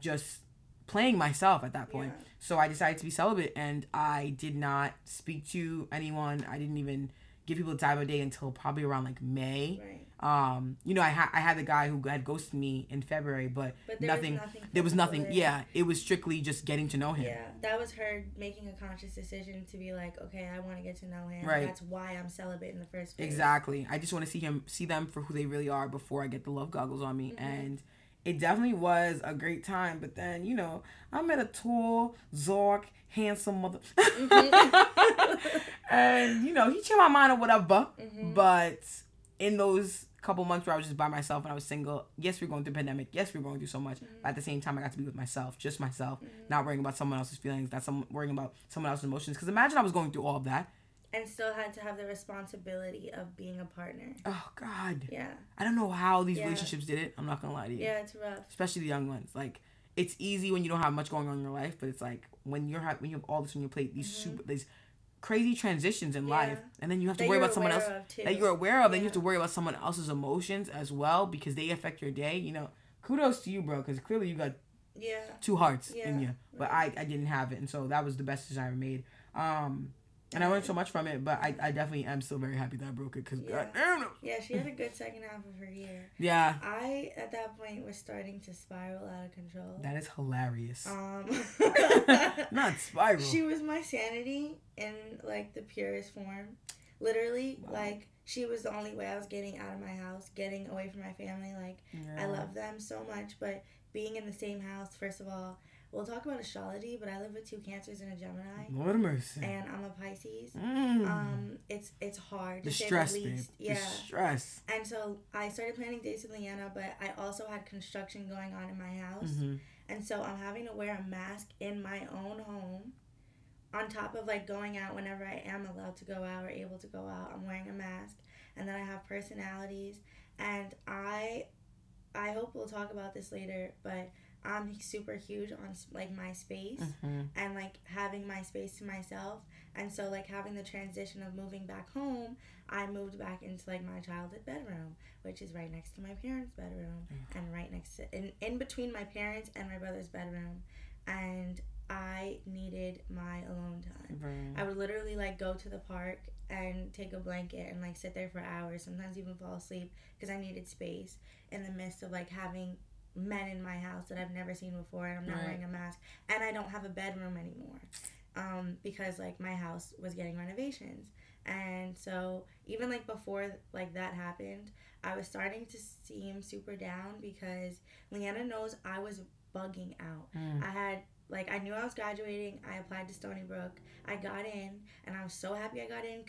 just playing myself at that point. Yeah. So I decided to be celibate, and I did not speak to anyone. I didn't even give people the time of day until probably around like May. Right. I had the guy who had ghosted me in February, but there was nothing. Yeah, it was strictly just getting to know him. Yeah, that was her making a conscious decision to be like, okay, I want to get to know him. Right. That's why I'm celibate in the first place. Exactly. I just want to see them for who they really are before I get the love goggles on me. Mm-hmm. And it definitely was a great time, but then, I met a tall, zork, handsome mother. Mm-hmm. And, he changed my mind or whatever. Mm-hmm. But in those couple months where I was just by myself and I was single, yes, we're going through a pandemic. Yes, we're going through so much. Mm-hmm. But at the same time, I got to be with myself, just myself, mm-hmm. not worrying about someone else's feelings, not worrying about someone else's emotions. Because imagine I was going through all of that. And still had to have the responsibility of being a partner. Oh, God. Yeah. I don't know how these relationships did it. I'm not going to lie to you. Yeah, it's rough. Especially the young ones. Like, it's easy when you don't have much going on in your life, but it's like when you have all this on your plate, these mm-hmm. These crazy transitions in life, and then you have to worry about someone else that you're aware of, and you have to worry about someone else's emotions as well because they affect your day. Kudos to you, bro, because clearly you got two hearts in you, but I didn't have it, and so that was the best decision I ever made. And I learned so much from it, but I definitely am still very happy that I broke it because goddamn. Yeah, she had a good second half of her year. Yeah. I, at that point, was starting to spiral out of control. That is hilarious. Not spiral. She was my sanity in, the purest form. Literally, wow. She was the only way I was getting out of my house, getting away from my family. I love them so much, but being in the same house, first of all, we'll talk about astrology, but I live with two Cancers and a Gemini. Lord mercy. And I'm a Pisces. Mm. It's hard. The stress, babe. Yeah. The stress. And so I started planning dates with Leanna, but I also had construction going on in my house. Mm-hmm. And so I'm having to wear a mask in my own home. On top of, going out whenever I am allowed to go out or able to go out, I'm wearing a mask. And then I have personalities. And I hope we'll talk about this later, but I'm super huge on, my space mm-hmm. and, having my space to myself. And so, having the transition of moving back home, I moved back into, my childhood bedroom, which is right next to my parents' bedroom mm-hmm. and right next to in between my parents' and my brother's bedroom. And I needed my alone time. Right. I would literally, go to the park and take a blanket and, sit there for hours, sometimes even fall asleep because I needed space in the midst of, having men in my house that I've never seen before, and I'm not wearing a mask, and I don't have a bedroom anymore because my house was getting renovations. And so even before that happened, I was starting to seem super down because Leanna knows I was bugging out. I had I knew I was graduating. I applied to Stony Brook. I got in, and I was so happy I got in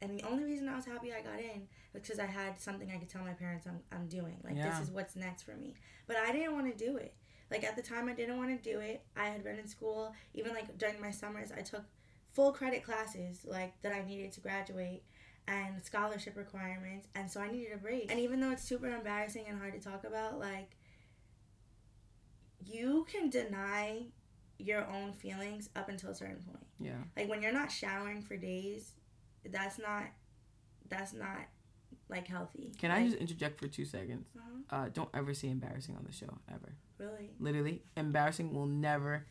and the only reason I was happy I got in was because I had something I could tell my parents I'm doing. This is what's next for me. But I didn't want to do it. At the time, I didn't want to do it. I had been in school. Even, during my summers, I took full credit classes, that I needed to graduate and scholarship requirements. And so I needed a break. And even though it's super embarrassing and hard to talk about, you can deny your own feelings up until a certain point. Yeah. When you're not showering for days, that's not healthy. Can I just interject for 2 seconds? Uh-huh. Don't ever say embarrassing on the show, ever. Really? Literally, embarrassing will never,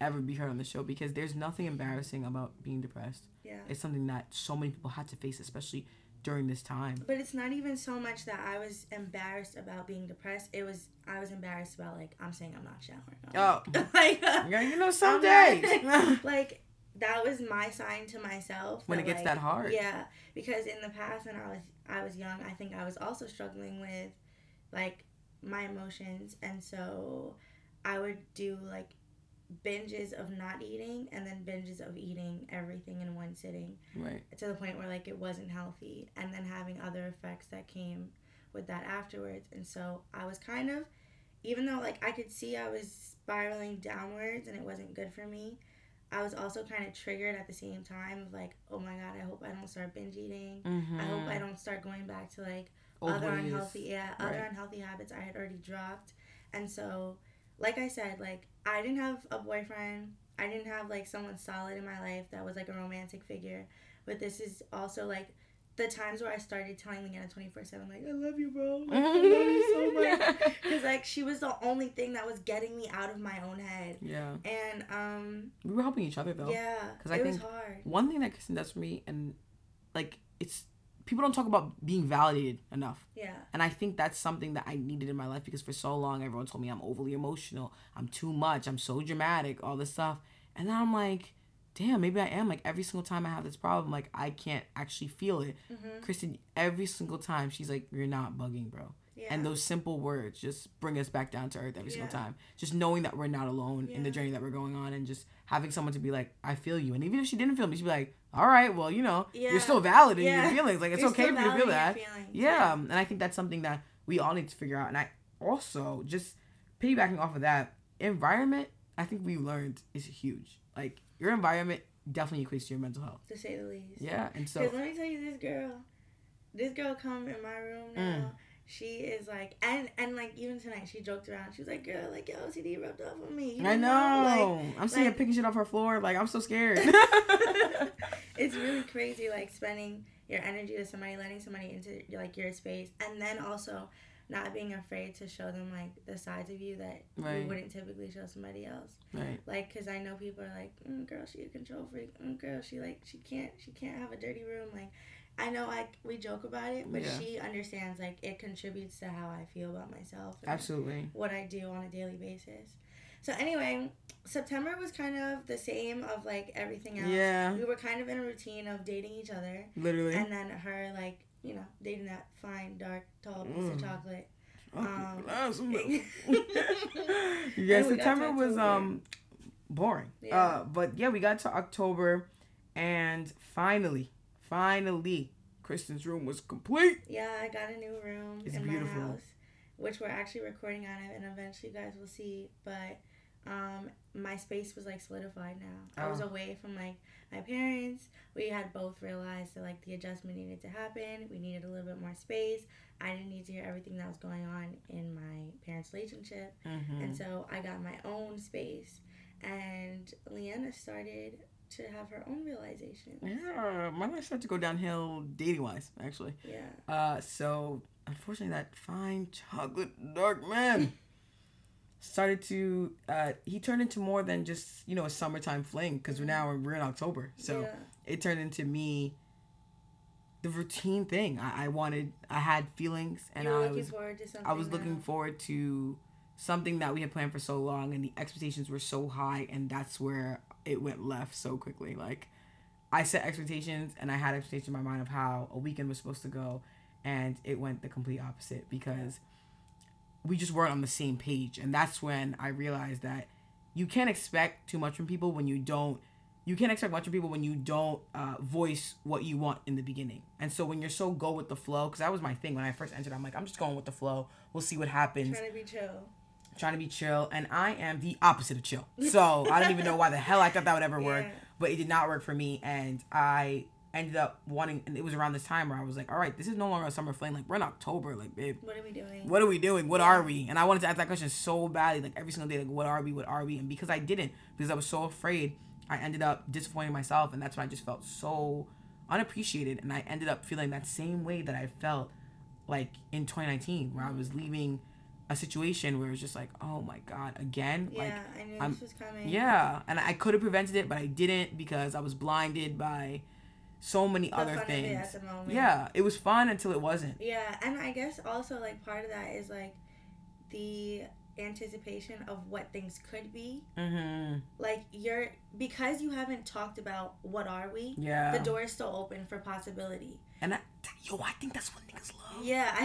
ever be heard on the show because there's nothing embarrassing about being depressed. Yeah. It's something that so many people had to face, especially during this time. But it's not even so much that I was embarrassed about being depressed. It was I was embarrassed about I'm saying I'm not showering. Oh. Someday. That was my sign to myself. When it gets that hard. Yeah, because in the past when I was young, I think I was also struggling with, my emotions. And so I would do, binges of not eating and then binges of eating everything in one sitting. Right. To the point where, it wasn't healthy. And then having other effects that came with that afterwards. And so I was kind of, even though, I could see I was spiraling downwards and it wasn't good for me, I was also kind of triggered at the same time, like, oh my God, I hope I don't start binge eating. Mm-hmm. I hope I don't start going back to like other unhealthy habits I had already dropped. And so, like I said, like, I didn't have a boyfriend. I didn't have like someone solid in my life that was like a romantic figure. But this is also like the times where I started telling Leanna 24/7, like, I love you, bro. Like, I love you so much. Because, like, she was the only thing that was getting me out of my own head. Yeah. And, we were helping each other, though. Yeah. Because I think one thing that Kristen does for me, and, like, it's, people don't talk about being validated enough. Yeah. And I think that's something that I needed in my life, because for so long, everyone told me I'm overly emotional, I'm too much, I'm so dramatic, all this stuff. And then I'm like, damn, maybe I am. Like, every single time I have this problem, like, I can't actually feel it. Mm-hmm. Kristen, every single time, she's like, you're not bugging, bro. Yeah. And those simple words just bring us back down to earth every single time. Just knowing that we're not alone in the journey that we're going on, and just having someone to be like, I feel you. And even if she didn't feel me, she'd be like, all right, well, you know, you're still valid in your feelings. Like, it's okay for you to feel that. Yeah. And I think that's something that we all need to figure out. And I also, just piggybacking off of that, environment, I think we learned is huge. Like, your environment definitely equates to your mental health. To say the least. Yeah, and so... Because let me tell you, this girl come in my room now, she is like... And like, even tonight, she joked around. She was like, girl, like, yo, CD rubbed off on me. I know. Like, I'm seeing her picking shit off her floor. Like, I'm so scared. It's really crazy, like, spending your energy with somebody, letting somebody into, like, your space. And then also... not being afraid to show them, like, the sides of you that you wouldn't typically show somebody else. Right. Like, because I know people are like, girl, she a control freak. Girl, she, like, she can't have a dirty room. Like, I know, like, we joke about it, but she understands, like, it contributes to how I feel about myself. And absolutely. What I do on a daily basis. So, anyway, September was kind of the same of, like, everything else. Yeah. We were kind of in a routine of dating each other. Literally. And then her, like... you know, dating that fine, dark, tall piece of chocolate. Yeah, September was boring. Yeah. But yeah, we got to October, and finally, Kristen's room was complete. Yeah, I got a new room in my house, which we're actually recording out of, and eventually you guys will see. But my space was, like, solidified now. I was away from, like, my parents. We had both realized that, like, the adjustment needed to happen. We needed a little bit more space. I didn't need to hear everything that was going on in my parents' relationship. Mm-hmm. And so I got my own space. And Leanna started to have her own realizations. Yeah, my life started to go downhill dating-wise, actually. Yeah. So, unfortunately, that fine, chocolate, dark man... started to he turned into more than just, you know, a summertime fling, because now we're in October, so it turned into me the routine thing I had feelings, and I was looking forward to something that we had planned for so long, and the expectations were so high, and that's where it went left so quickly. Like, I set expectations, and I had expectations in my mind of how a weekend was supposed to go, and it went the complete opposite, because we just weren't on the same page. And that's when I realized that you can't expect too much from people when you don't... you can't expect much from people when you don't voice what you want in the beginning. And so when you're so go with the flow... because that was my thing when I first entered. I'm like, I'm just going with the flow. We'll see what happens. Trying to be chill. And I am the opposite of chill. So I don't even know why the hell I thought that would ever work. But it did not work for me. And I... ended up wanting, and it was around this time where I was like, all right, this is no longer a summer fling. Like, we're in October. Like, babe, what are we doing? What are we? And I wanted to ask that question so badly, like, every single day, like, what are we? And because I didn't, because I was so afraid, I ended up disappointing myself, and that's when I just felt so unappreciated, and I ended up feeling that same way that I felt, like, in 2019, where I was leaving a situation where it was just like, oh my God, again? Yeah, like, I knew this was coming. Yeah, and I could have prevented it, but I didn't, because I was blinded by... so many other things. At the moment. Yeah, it was fun until it wasn't. Yeah, and I guess also, like, part of that is, like, the anticipation of what things could be. Mm-hmm. Like, because you haven't talked about what are we, the door is still open for possibility. And I think that's one thing is love. Yeah.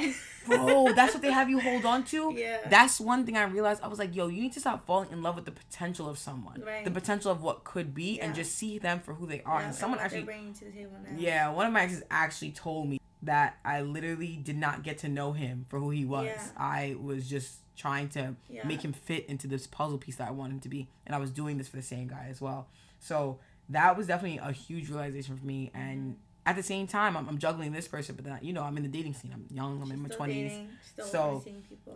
Bro, that's what they have you hold on to? Yeah. That's one thing I realized. I was like, yo, you need to stop falling in love with the potential of someone. Right. The potential of what could be, and just see them for who they are. Yeah, and someone actually... they're bringing to the table now. Yeah, one of my exes actually told me that I literally did not get to know him for who he was. Yeah. I was just trying to make him fit into this puzzle piece that I wanted him to be. And I was doing this for the same guy as well. So that was definitely a huge realization for me. And at the same time, I'm juggling this person, but then, you know, I'm in the dating scene. I'm young. I'm in my 20s. So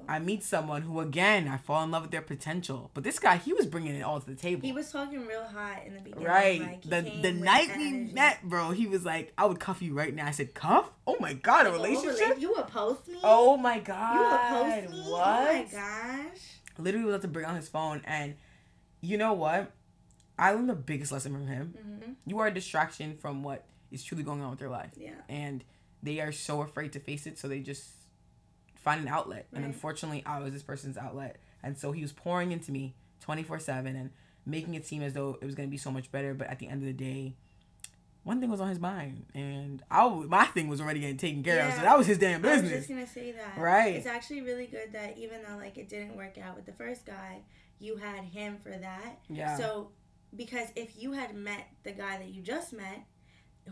I meet someone who, again, I fall in love with their potential. But this guy, he was bringing it all to the table. He was talking real hot in the beginning. Right. Like, the night we met, bro, he was like, I would cuff you right now. I said, cuff? Oh, my God, a relationship? You would post me? Oh, my God. You would post me? What? Oh, my gosh. Literally was about to bring out his phone. And you know what? I learned the biggest lesson from him. Mm-hmm. You are a distraction from what is truly going on with their life. Yeah. And they are so afraid to face it, so they just find an outlet. Right. And unfortunately, I was this person's outlet. And so he was pouring into me 24/7 and making it seem as though it was going to be so much better. But at the end of the day, one thing was on his mind. And my thing was already getting taken care of, so that was his damn business. I was just going to say that. Right. It's actually really good that even though, like, it didn't work out with the first guy, you had him for that. Yeah. So, because if you had met the guy that you just met,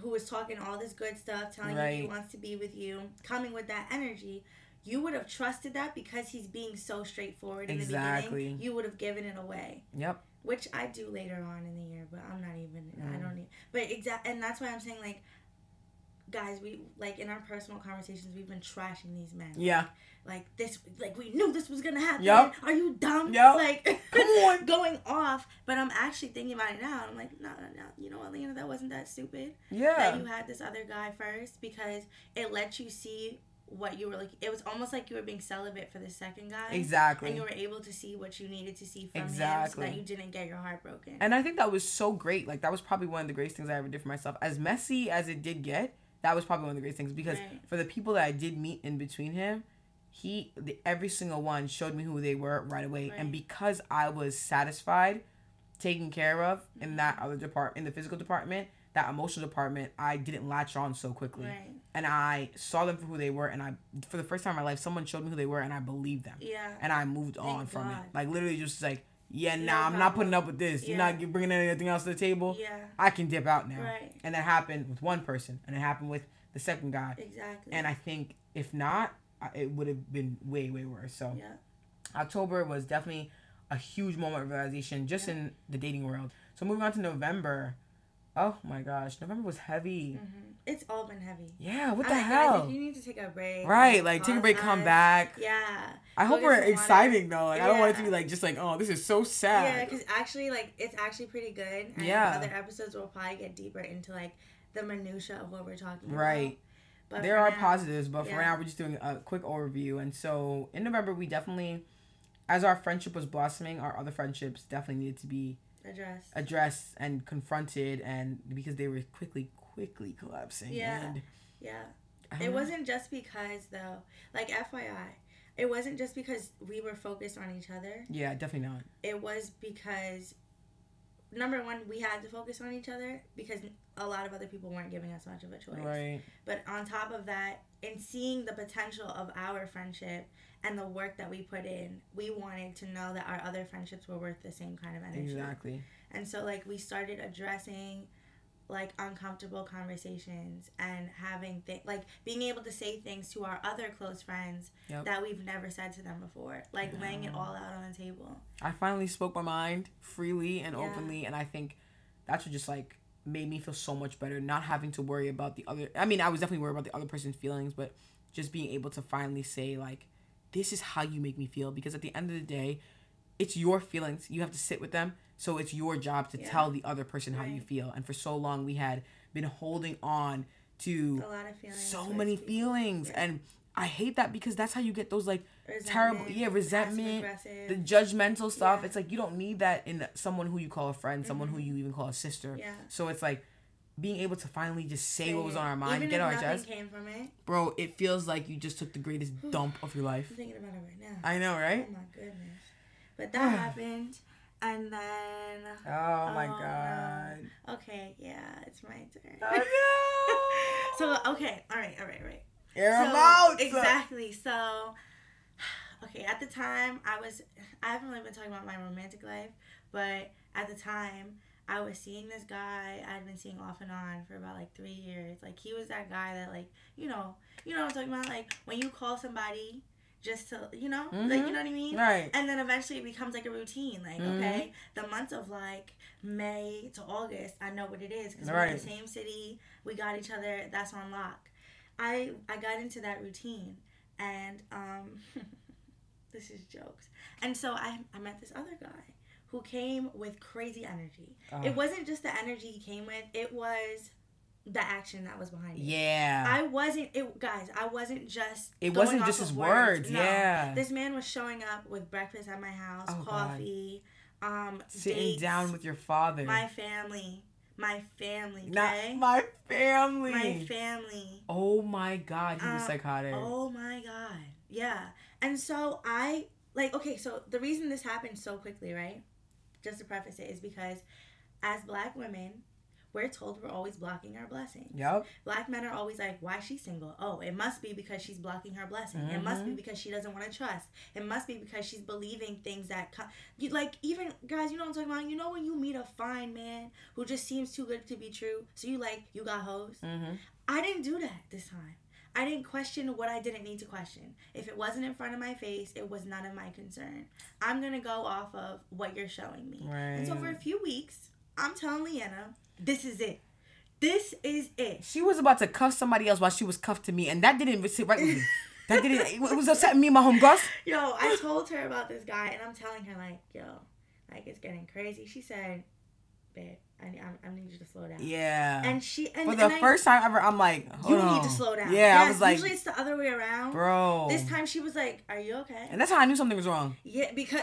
who was talking all this good stuff, telling you he wants to be with you, coming with that energy, you would have trusted that because he's being so straightforward in the beginning. You would have given it away. Yep. Which I do later on in the year, but I'm not even, I don't even, but and that's why I'm saying, like, guys, we, like, in our personal conversations, we've been trashing these men. Yeah. Like, this, like, we knew this was going to happen. Yep. Are you dumb? Yep. Like, come on. Going off. But I'm actually thinking about it now. And I'm like, no. You know what, Leanna? That wasn't that stupid. Yeah. That you had this other guy first, because it let you see what you were like. It was almost like you were being celibate for the second guy. Exactly. And you were able to see what you needed to see from him, so that you didn't get your heart broken. And I think that was so great. Like, that was probably one of the greatest things I ever did for myself. As messy as it did get, that was probably one of the greatest things. Because for the people that I did meet in between him, every single one showed me who they were right away. Right. And because I was satisfied, taken care of in that other department, in the physical department, that emotional department, I didn't latch on so quickly. Right. And I saw them for who they were. And I, for the first time in my life, someone showed me who they were and I believed them. Yeah. And I moved on from it. Like, literally just like, I'm not putting up with this. Yeah. You're not bringing anything else to the table. Yeah. I can dip out now. Right. And that happened with one person. And it happened with the second guy. Exactly. And I think if not, it would have been way, way worse. So October was definitely a huge moment of realization just in the dating world. So moving on to November. Oh, my gosh. November was heavy. Mm-hmm. It's all been heavy. Yeah, what the hell? Guys, if you need to take a break. Right, like, take a break, come back. Yeah. I hope we're exciting, though. Like, I don't want it to be, like, just like, oh, this is so sad. Yeah, because actually, like, it's actually pretty good. And other episodes will probably get deeper into, like, the minutiae of what we're talking about. Right. But there are positives, but for now, we're just doing a quick overview. And so, in November, we definitely, as our friendship was blossoming, our other friendships definitely needed to be addressed and confronted, and because they were quickly collapsing. It wasn't just because, though, like, FYI, it wasn't just because we were focused on each other. Yeah, definitely not. It was because, number one, we had to focus on each other because a lot of other people weren't giving us much of a choice. Right. But on top of that, in seeing the potential of our friendship and the work that we put in, we wanted to know that our other friendships were worth the same kind of energy. Exactly. And so, like, we started addressing, like, uncomfortable conversations and having being able to say things to our other close friends that we've never said to them before. Like, laying it all out on the table. I finally spoke my mind freely and openly, and I think that's what just, like, made me feel so much better, not having to worry about the other. I mean, I was definitely worried about the other person's feelings, but just being able to finally say, like, this is how you make me feel, because at the end of the day, it's your feelings. You have to sit with them. So it's your job to tell the other person how you feel. And for so long, we had been holding on to a lot of feelings, so many feelings. Yeah. And I hate that, because that's how you get those, like, resentment, the judgmental stuff. Yeah. It's like, you don't need that in someone who you call a friend, someone who you even call a sister. Yeah. So it's like, being able to finally just say what was on our mind, even get if our chest. Came from it. Bro, it feels like you just took the greatest dump of your life. I'm thinking about it right now. I know, right? Oh my goodness. But that happened, and then. Oh my God. No. Okay, yeah, it's my turn. Oh no. So okay, all right. Air them out. Exactly. So, okay, at the time I haven't really been talking about my romantic life, but at the time, I was seeing this guy I'd been seeing off and on for about, like, 3 years. Like, he was that guy that, like, you know what I'm talking about? Like, when you call somebody just to, you know, mm-hmm. like, you know what I mean? Right. And then eventually it becomes like a routine. Like, mm-hmm. okay, the month of like May to August, I know what it is because right. we're in the same city. We got each other. That's on lock. I got into that routine and this is jokes. And so I met this other guy who came with crazy energy. It wasn't just the energy he came with. It was the action that was behind it. Yeah. It wasn't just his words. No. Yeah. This man was showing up with breakfast at my house, coffee, God. Sitting dates, down with your father. My family. Okay? Not my family. My family. Oh my God, he was psychotic. Oh my God. Yeah. And so I like, okay, so the reason this happened so quickly, right? Just to preface it, is because as Black women, we're told we're always blocking our blessings. Yep. Black men are always like, why is she single? Oh, it must be because she's blocking her blessing. Mm-hmm. It must be because she doesn't want to trust. It must be because she's believing things that come. You, like, even, guys, you know what I'm talking about? You know when you meet a fine man who just seems too good to be true? So you like, you got hoes? Mm-hmm. I didn't do that this time. I didn't question what I didn't need to question. If it wasn't in front of my face, it was none of my concern. I'm going to go off of what you're showing me. Right. And so for a few weeks, I'm telling Leanna, this is it. This is it. She was about to cuff somebody else while she was cuffed to me, and that didn't sit right with me. That didn't. It was upsetting me and my homegirls. Yo, I told her about this guy, and I'm telling her, like, yo, like, it's getting crazy. She said, babe, I need you to slow down. Yeah. And she... And, For the first time ever, I'm like, You need to slow down. Yeah, yes, I was like... Usually it's the other way around. Bro. This time she was like, are you okay? And that's how I knew something was wrong. Yeah, because...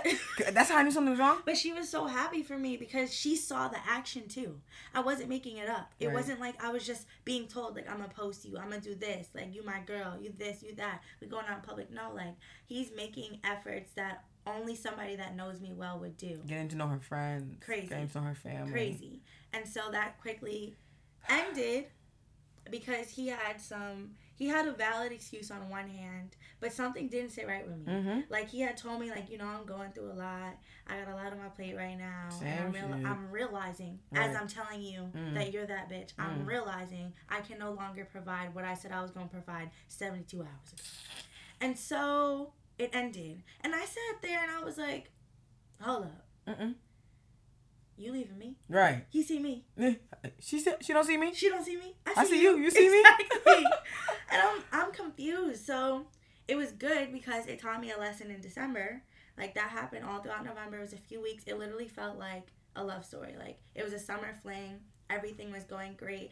That's how I knew something was wrong? But she was so happy for me because she saw the action too. I wasn't making it up. It wasn't like I was just being told, like, I'm going to post you. I'm going to do this. Like, you my girl. You this, you that. We're going out in public. No, like, he's making efforts that... only somebody that knows me well would do. Getting to know her friends. Crazy. Getting to know her family. Crazy. And so that quickly ended because he had a valid excuse on one hand, but something didn't sit right with me. Mm-hmm. Like, he had told me, like, you know, I'm going through a lot. I got a lot on my plate right now. I'm realizing, as I'm telling you, that you're that bitch, I'm realizing I can no longer provide what I said I was going to provide 72 hours ago. And so... it ended. And I sat there and I was like, hold up. Mm-mm. You leaving me? Right. He see me. She don't see me? She don't see me. I see you. You see me? And I'm confused. So it was good because it taught me a lesson in December. Like, that happened all throughout November. It was a few weeks. It literally felt like a love story. Like, it was a summer fling. Everything was going great.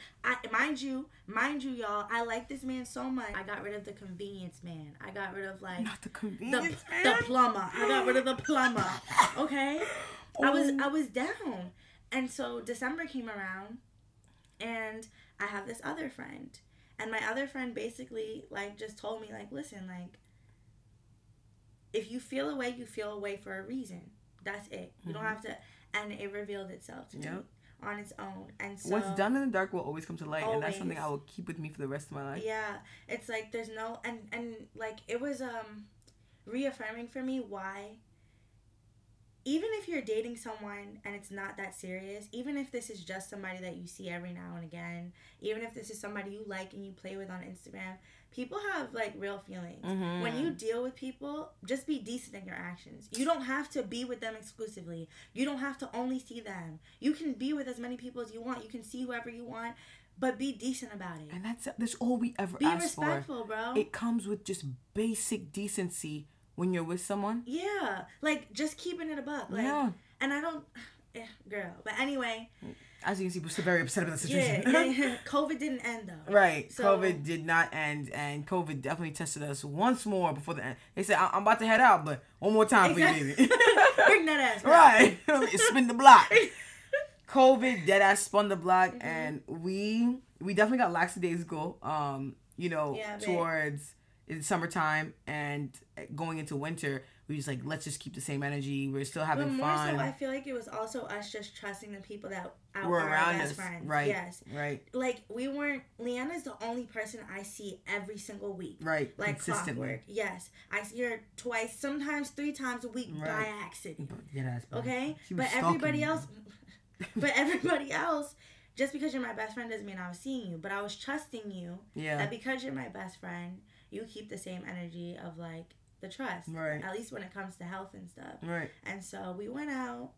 Mind you, y'all, I like this man so much. I got rid of the convenience man. I got rid of, like... Not the convenience man? The plumber. I got rid of the plumber. Okay? Oh. I was down. And so December came around, and I have this other friend. And my other friend basically, like, just told me, like, listen, like, if you feel away for a reason. That's it. You don't have to... And it revealed itself to me. On its own. And so what's done in the dark will always come to light, and that's something I will keep with me for the rest of my life. Yeah, it's like there's no and like it was reaffirming for me why even if you're dating someone and it's not that serious, even if this is just somebody that you see every now and again, even if this is somebody you like and you play with on Instagram, people have, like, real feelings. Mm-hmm. When you deal with people, just be decent in your actions. You don't have to be with them exclusively. You don't have to only see them. You can be with as many people as you want. You can see whoever you want, but be decent about it. And that's all we ever ask for. Be respectful, bro. It comes with just basic decency when you're with someone. Yeah. Like, just keeping it a buck. Like, yeah. And I don't... girl. But anyway... As you can see, we're still very upset about the situation. Yeah. COVID didn't end, though. Right. So, COVID did not end, and COVID definitely tested us once more before the end. They said, I'm about to head out, but one more time for you, baby. Bring that ass back. Right. Spin the block. COVID deadass spun the block, and we definitely got lackadaisical, towards it's summertime and going into winter. We just like, let's just keep the same energy. We're still having fun. But more so, I feel like it was also us just trusting the people that were around our best friends. Right. Yes. Right. Like, we weren't... Leanna's the only person I see every single week. Right. Like, consistently. Clockwork. Yes. I see her twice, sometimes 3 times a week by accident. Yeah, okay? But everybody else... Just because you're my best friend doesn't mean I was seeing you. But I was trusting you that because you're my best friend, you keep the same energy of, like... the trust. Right. At least when it comes to health and stuff. Right. And so we went out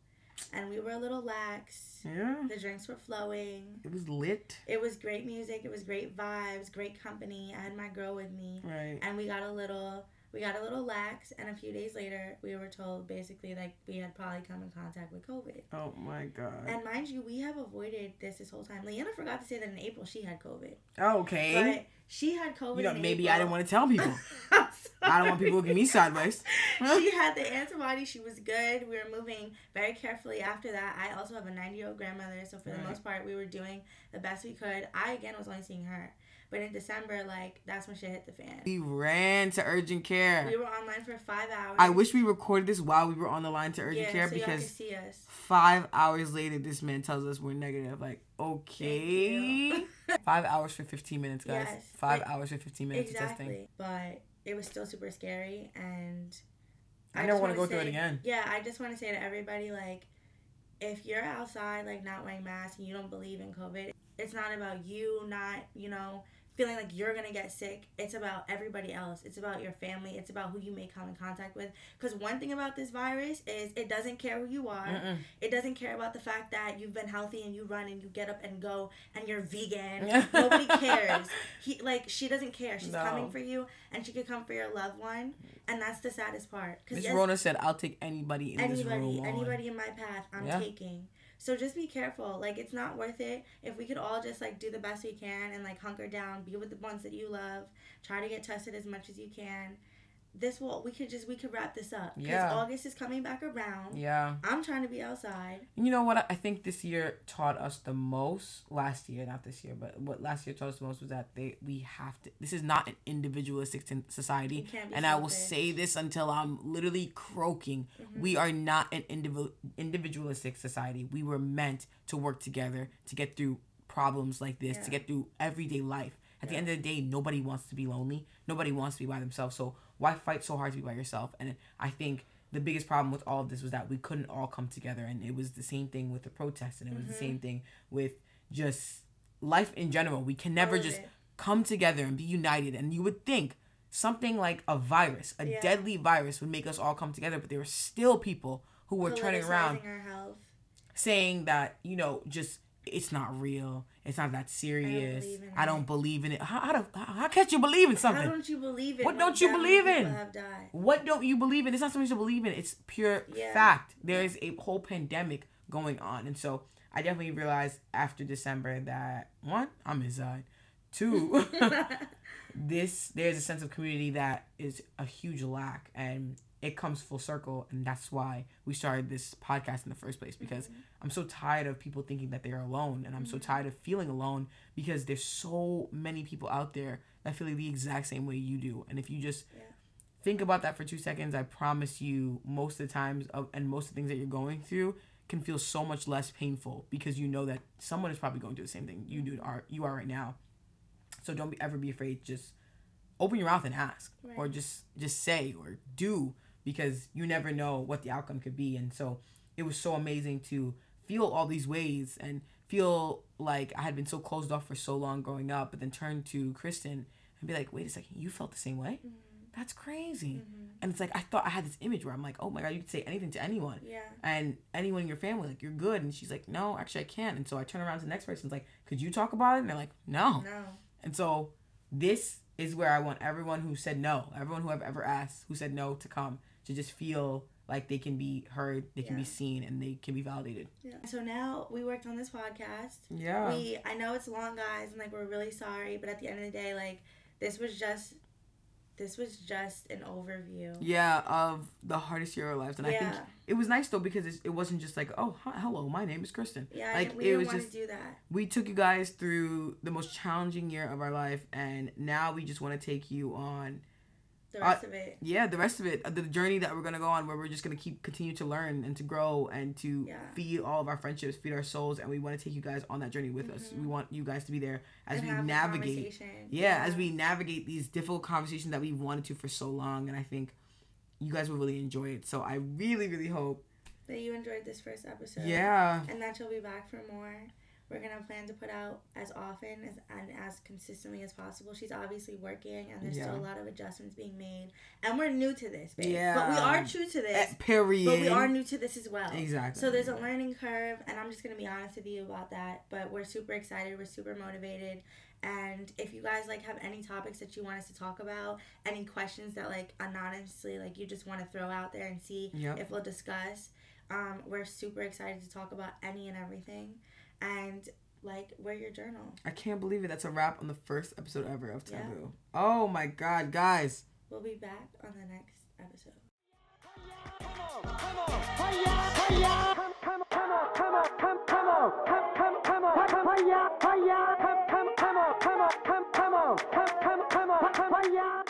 and we were a little lax. Yeah. The drinks were flowing. It was lit. It was great music. It was great vibes, great company. I had my girl with me. Right. And we got a little lax, and a few days later, we were told, basically, like, we had probably come in contact with COVID. Oh, my God. And mind you, we have avoided this whole time. Leanna forgot to say that in April, she had COVID. Oh, okay. But she had COVID, you know, in maybe April. I didn't want to tell people. I don't want people looking at me sideways. She had the antibody. She was good. We were moving very carefully after that. I also have a 90-year-old grandmother, so for the most part, we were doing the best we could. I, again, was only seeing her. But in December, like, that's when shit hit the fan. We ran to urgent care. We were online for 5 hours. I wish we recorded this while we were on the line to urgent care, so because see us. 5 hours later, this man tells us we're negative. Like, okay. 5 hours for 15 minutes, guys. Yes, 5 hours for 15 minutes exactly. Of testing. But it was still super scary, and I don't want to go through it again. Yeah, I just want to say to everybody, like, if you're outside, like, not wearing masks and you don't believe in COVID, it's not about you not, you know, feeling like you're going to get sick. It's about everybody else. It's about your family. It's about who you may come in contact with. Because one thing about this virus is it doesn't care who you are. Mm-mm. It doesn't care about the fact that you've been healthy and you run and you get up and go and you're vegan. Nobody cares. She doesn't care. She's coming for you, and she could come for your loved one. And that's the saddest part. Ms. Rona said, I'll take anybody in this room. Anybody in my path, I'm taking. So just be careful. Like, it's not worth it. If we could all just, like, do the best we can and, like, hunker down, be with the ones that you love, try to get tested as much as you can. We could wrap this up. Yeah. Because August is coming back around. Yeah. I'm trying to be outside. You know what? I think this year taught us the most, last year, not this year, but what last year taught us the most was that we have to, this is not an individualistic society. It can't be and selfish. I will say this until I'm literally croaking. Mm-hmm. We are not an individualistic society. We were meant to work together to get through problems like this, to get through everyday life. At the end of the day, nobody wants to be lonely. Nobody wants to be by themselves. So why fight so hard to be by yourself? And I think the biggest problem with all of this was that we couldn't all come together. And it was the same thing with the protests. And it was the same thing with just life in general. We can never just come together and be united. And you would think something like a virus, a deadly virus, would make us all come together. But there were still people who were turning around saying that, you know, just... it's not real. It's not that serious. I don't believe in it. How can't you believe in something? How don't you believe in? What don't you believe in? Have died. What don't you believe in? It's not something to believe in. It's pure fact. There is a whole pandemic going on. And so I definitely realized after December that, one, I'm inside. Two, there's a sense of community that is a huge lack. And it comes full circle, and that's why we started this podcast in the first place, because I'm so tired of people thinking that they're alone, and I'm so tired of feeling alone, because there's so many people out there that feel like the exact same way you do. And if you just think about that for 2 seconds, I promise you most of the times and most of the things that you're going through can feel so much less painful, because you know that someone is probably going through the same thing you are right now. So don't ever be afraid. Just open your mouth and ask, or just say or do, because you never know what the outcome could be. And so it was so amazing to feel all these ways and feel like I had been so closed off for so long growing up, but then turn to Kristen and be like, wait a second, you felt the same way? That's crazy. And it's like, I thought I had this image where I'm like, oh my God, you could say anything to anyone. Yeah. And anyone in your family, like, you're good. And she's like, no, actually I can't. And so I turn around to the next person, it's like, could you talk about it? And they're like, no. And so this is where I want everyone who said no, everyone who I've ever asked who said no to come, to just feel like they can be heard, they can be seen, and they can be validated. Yeah. So now we worked on this podcast. Yeah. I know it's long, guys, and, like, we're really sorry, but at the end of the day, like, this was just an overview. Yeah, of the hardest year of our lives. And I think it was nice, though, because it wasn't just like, oh, hello, my name is Kristen. Yeah, like, we didn't want to do that. We took you guys through the most challenging year of our life, and now we just want to take you on... the rest of it. Yeah, the rest of it. The journey that we're going to go on, where we're just going to continue to learn and to grow and to feed all of our friendships, feed our souls. And we want to take you guys on that journey with us. We want you guys to be there as we navigate. As we navigate these difficult conversations that we've wanted to for so long. And I think you guys will really enjoy it. So I really, really hope that you enjoyed this first episode. Yeah. And that you'll be back for more. We're going to plan to put out as often as, and as consistently as possible. She's obviously working, and there's still a lot of adjustments being made. And we're new to this, babe. Yeah. But we are true to this. Period. But we are new to this as well. Exactly. So there's a learning curve, and I'm just going to be honest with you about that. But we're super excited. We're super motivated. And if you guys, like, have any topics that you want us to talk about, any questions that, like, anonymously, like, you just want to throw out there and see if we'll discuss, we're super excited to talk about any and everything. And, like, we're your journal. I can't believe it. That's a wrap on the first episode ever of Taboo. Yeah. Oh, my God, guys. We'll be back on the next episode. Come on.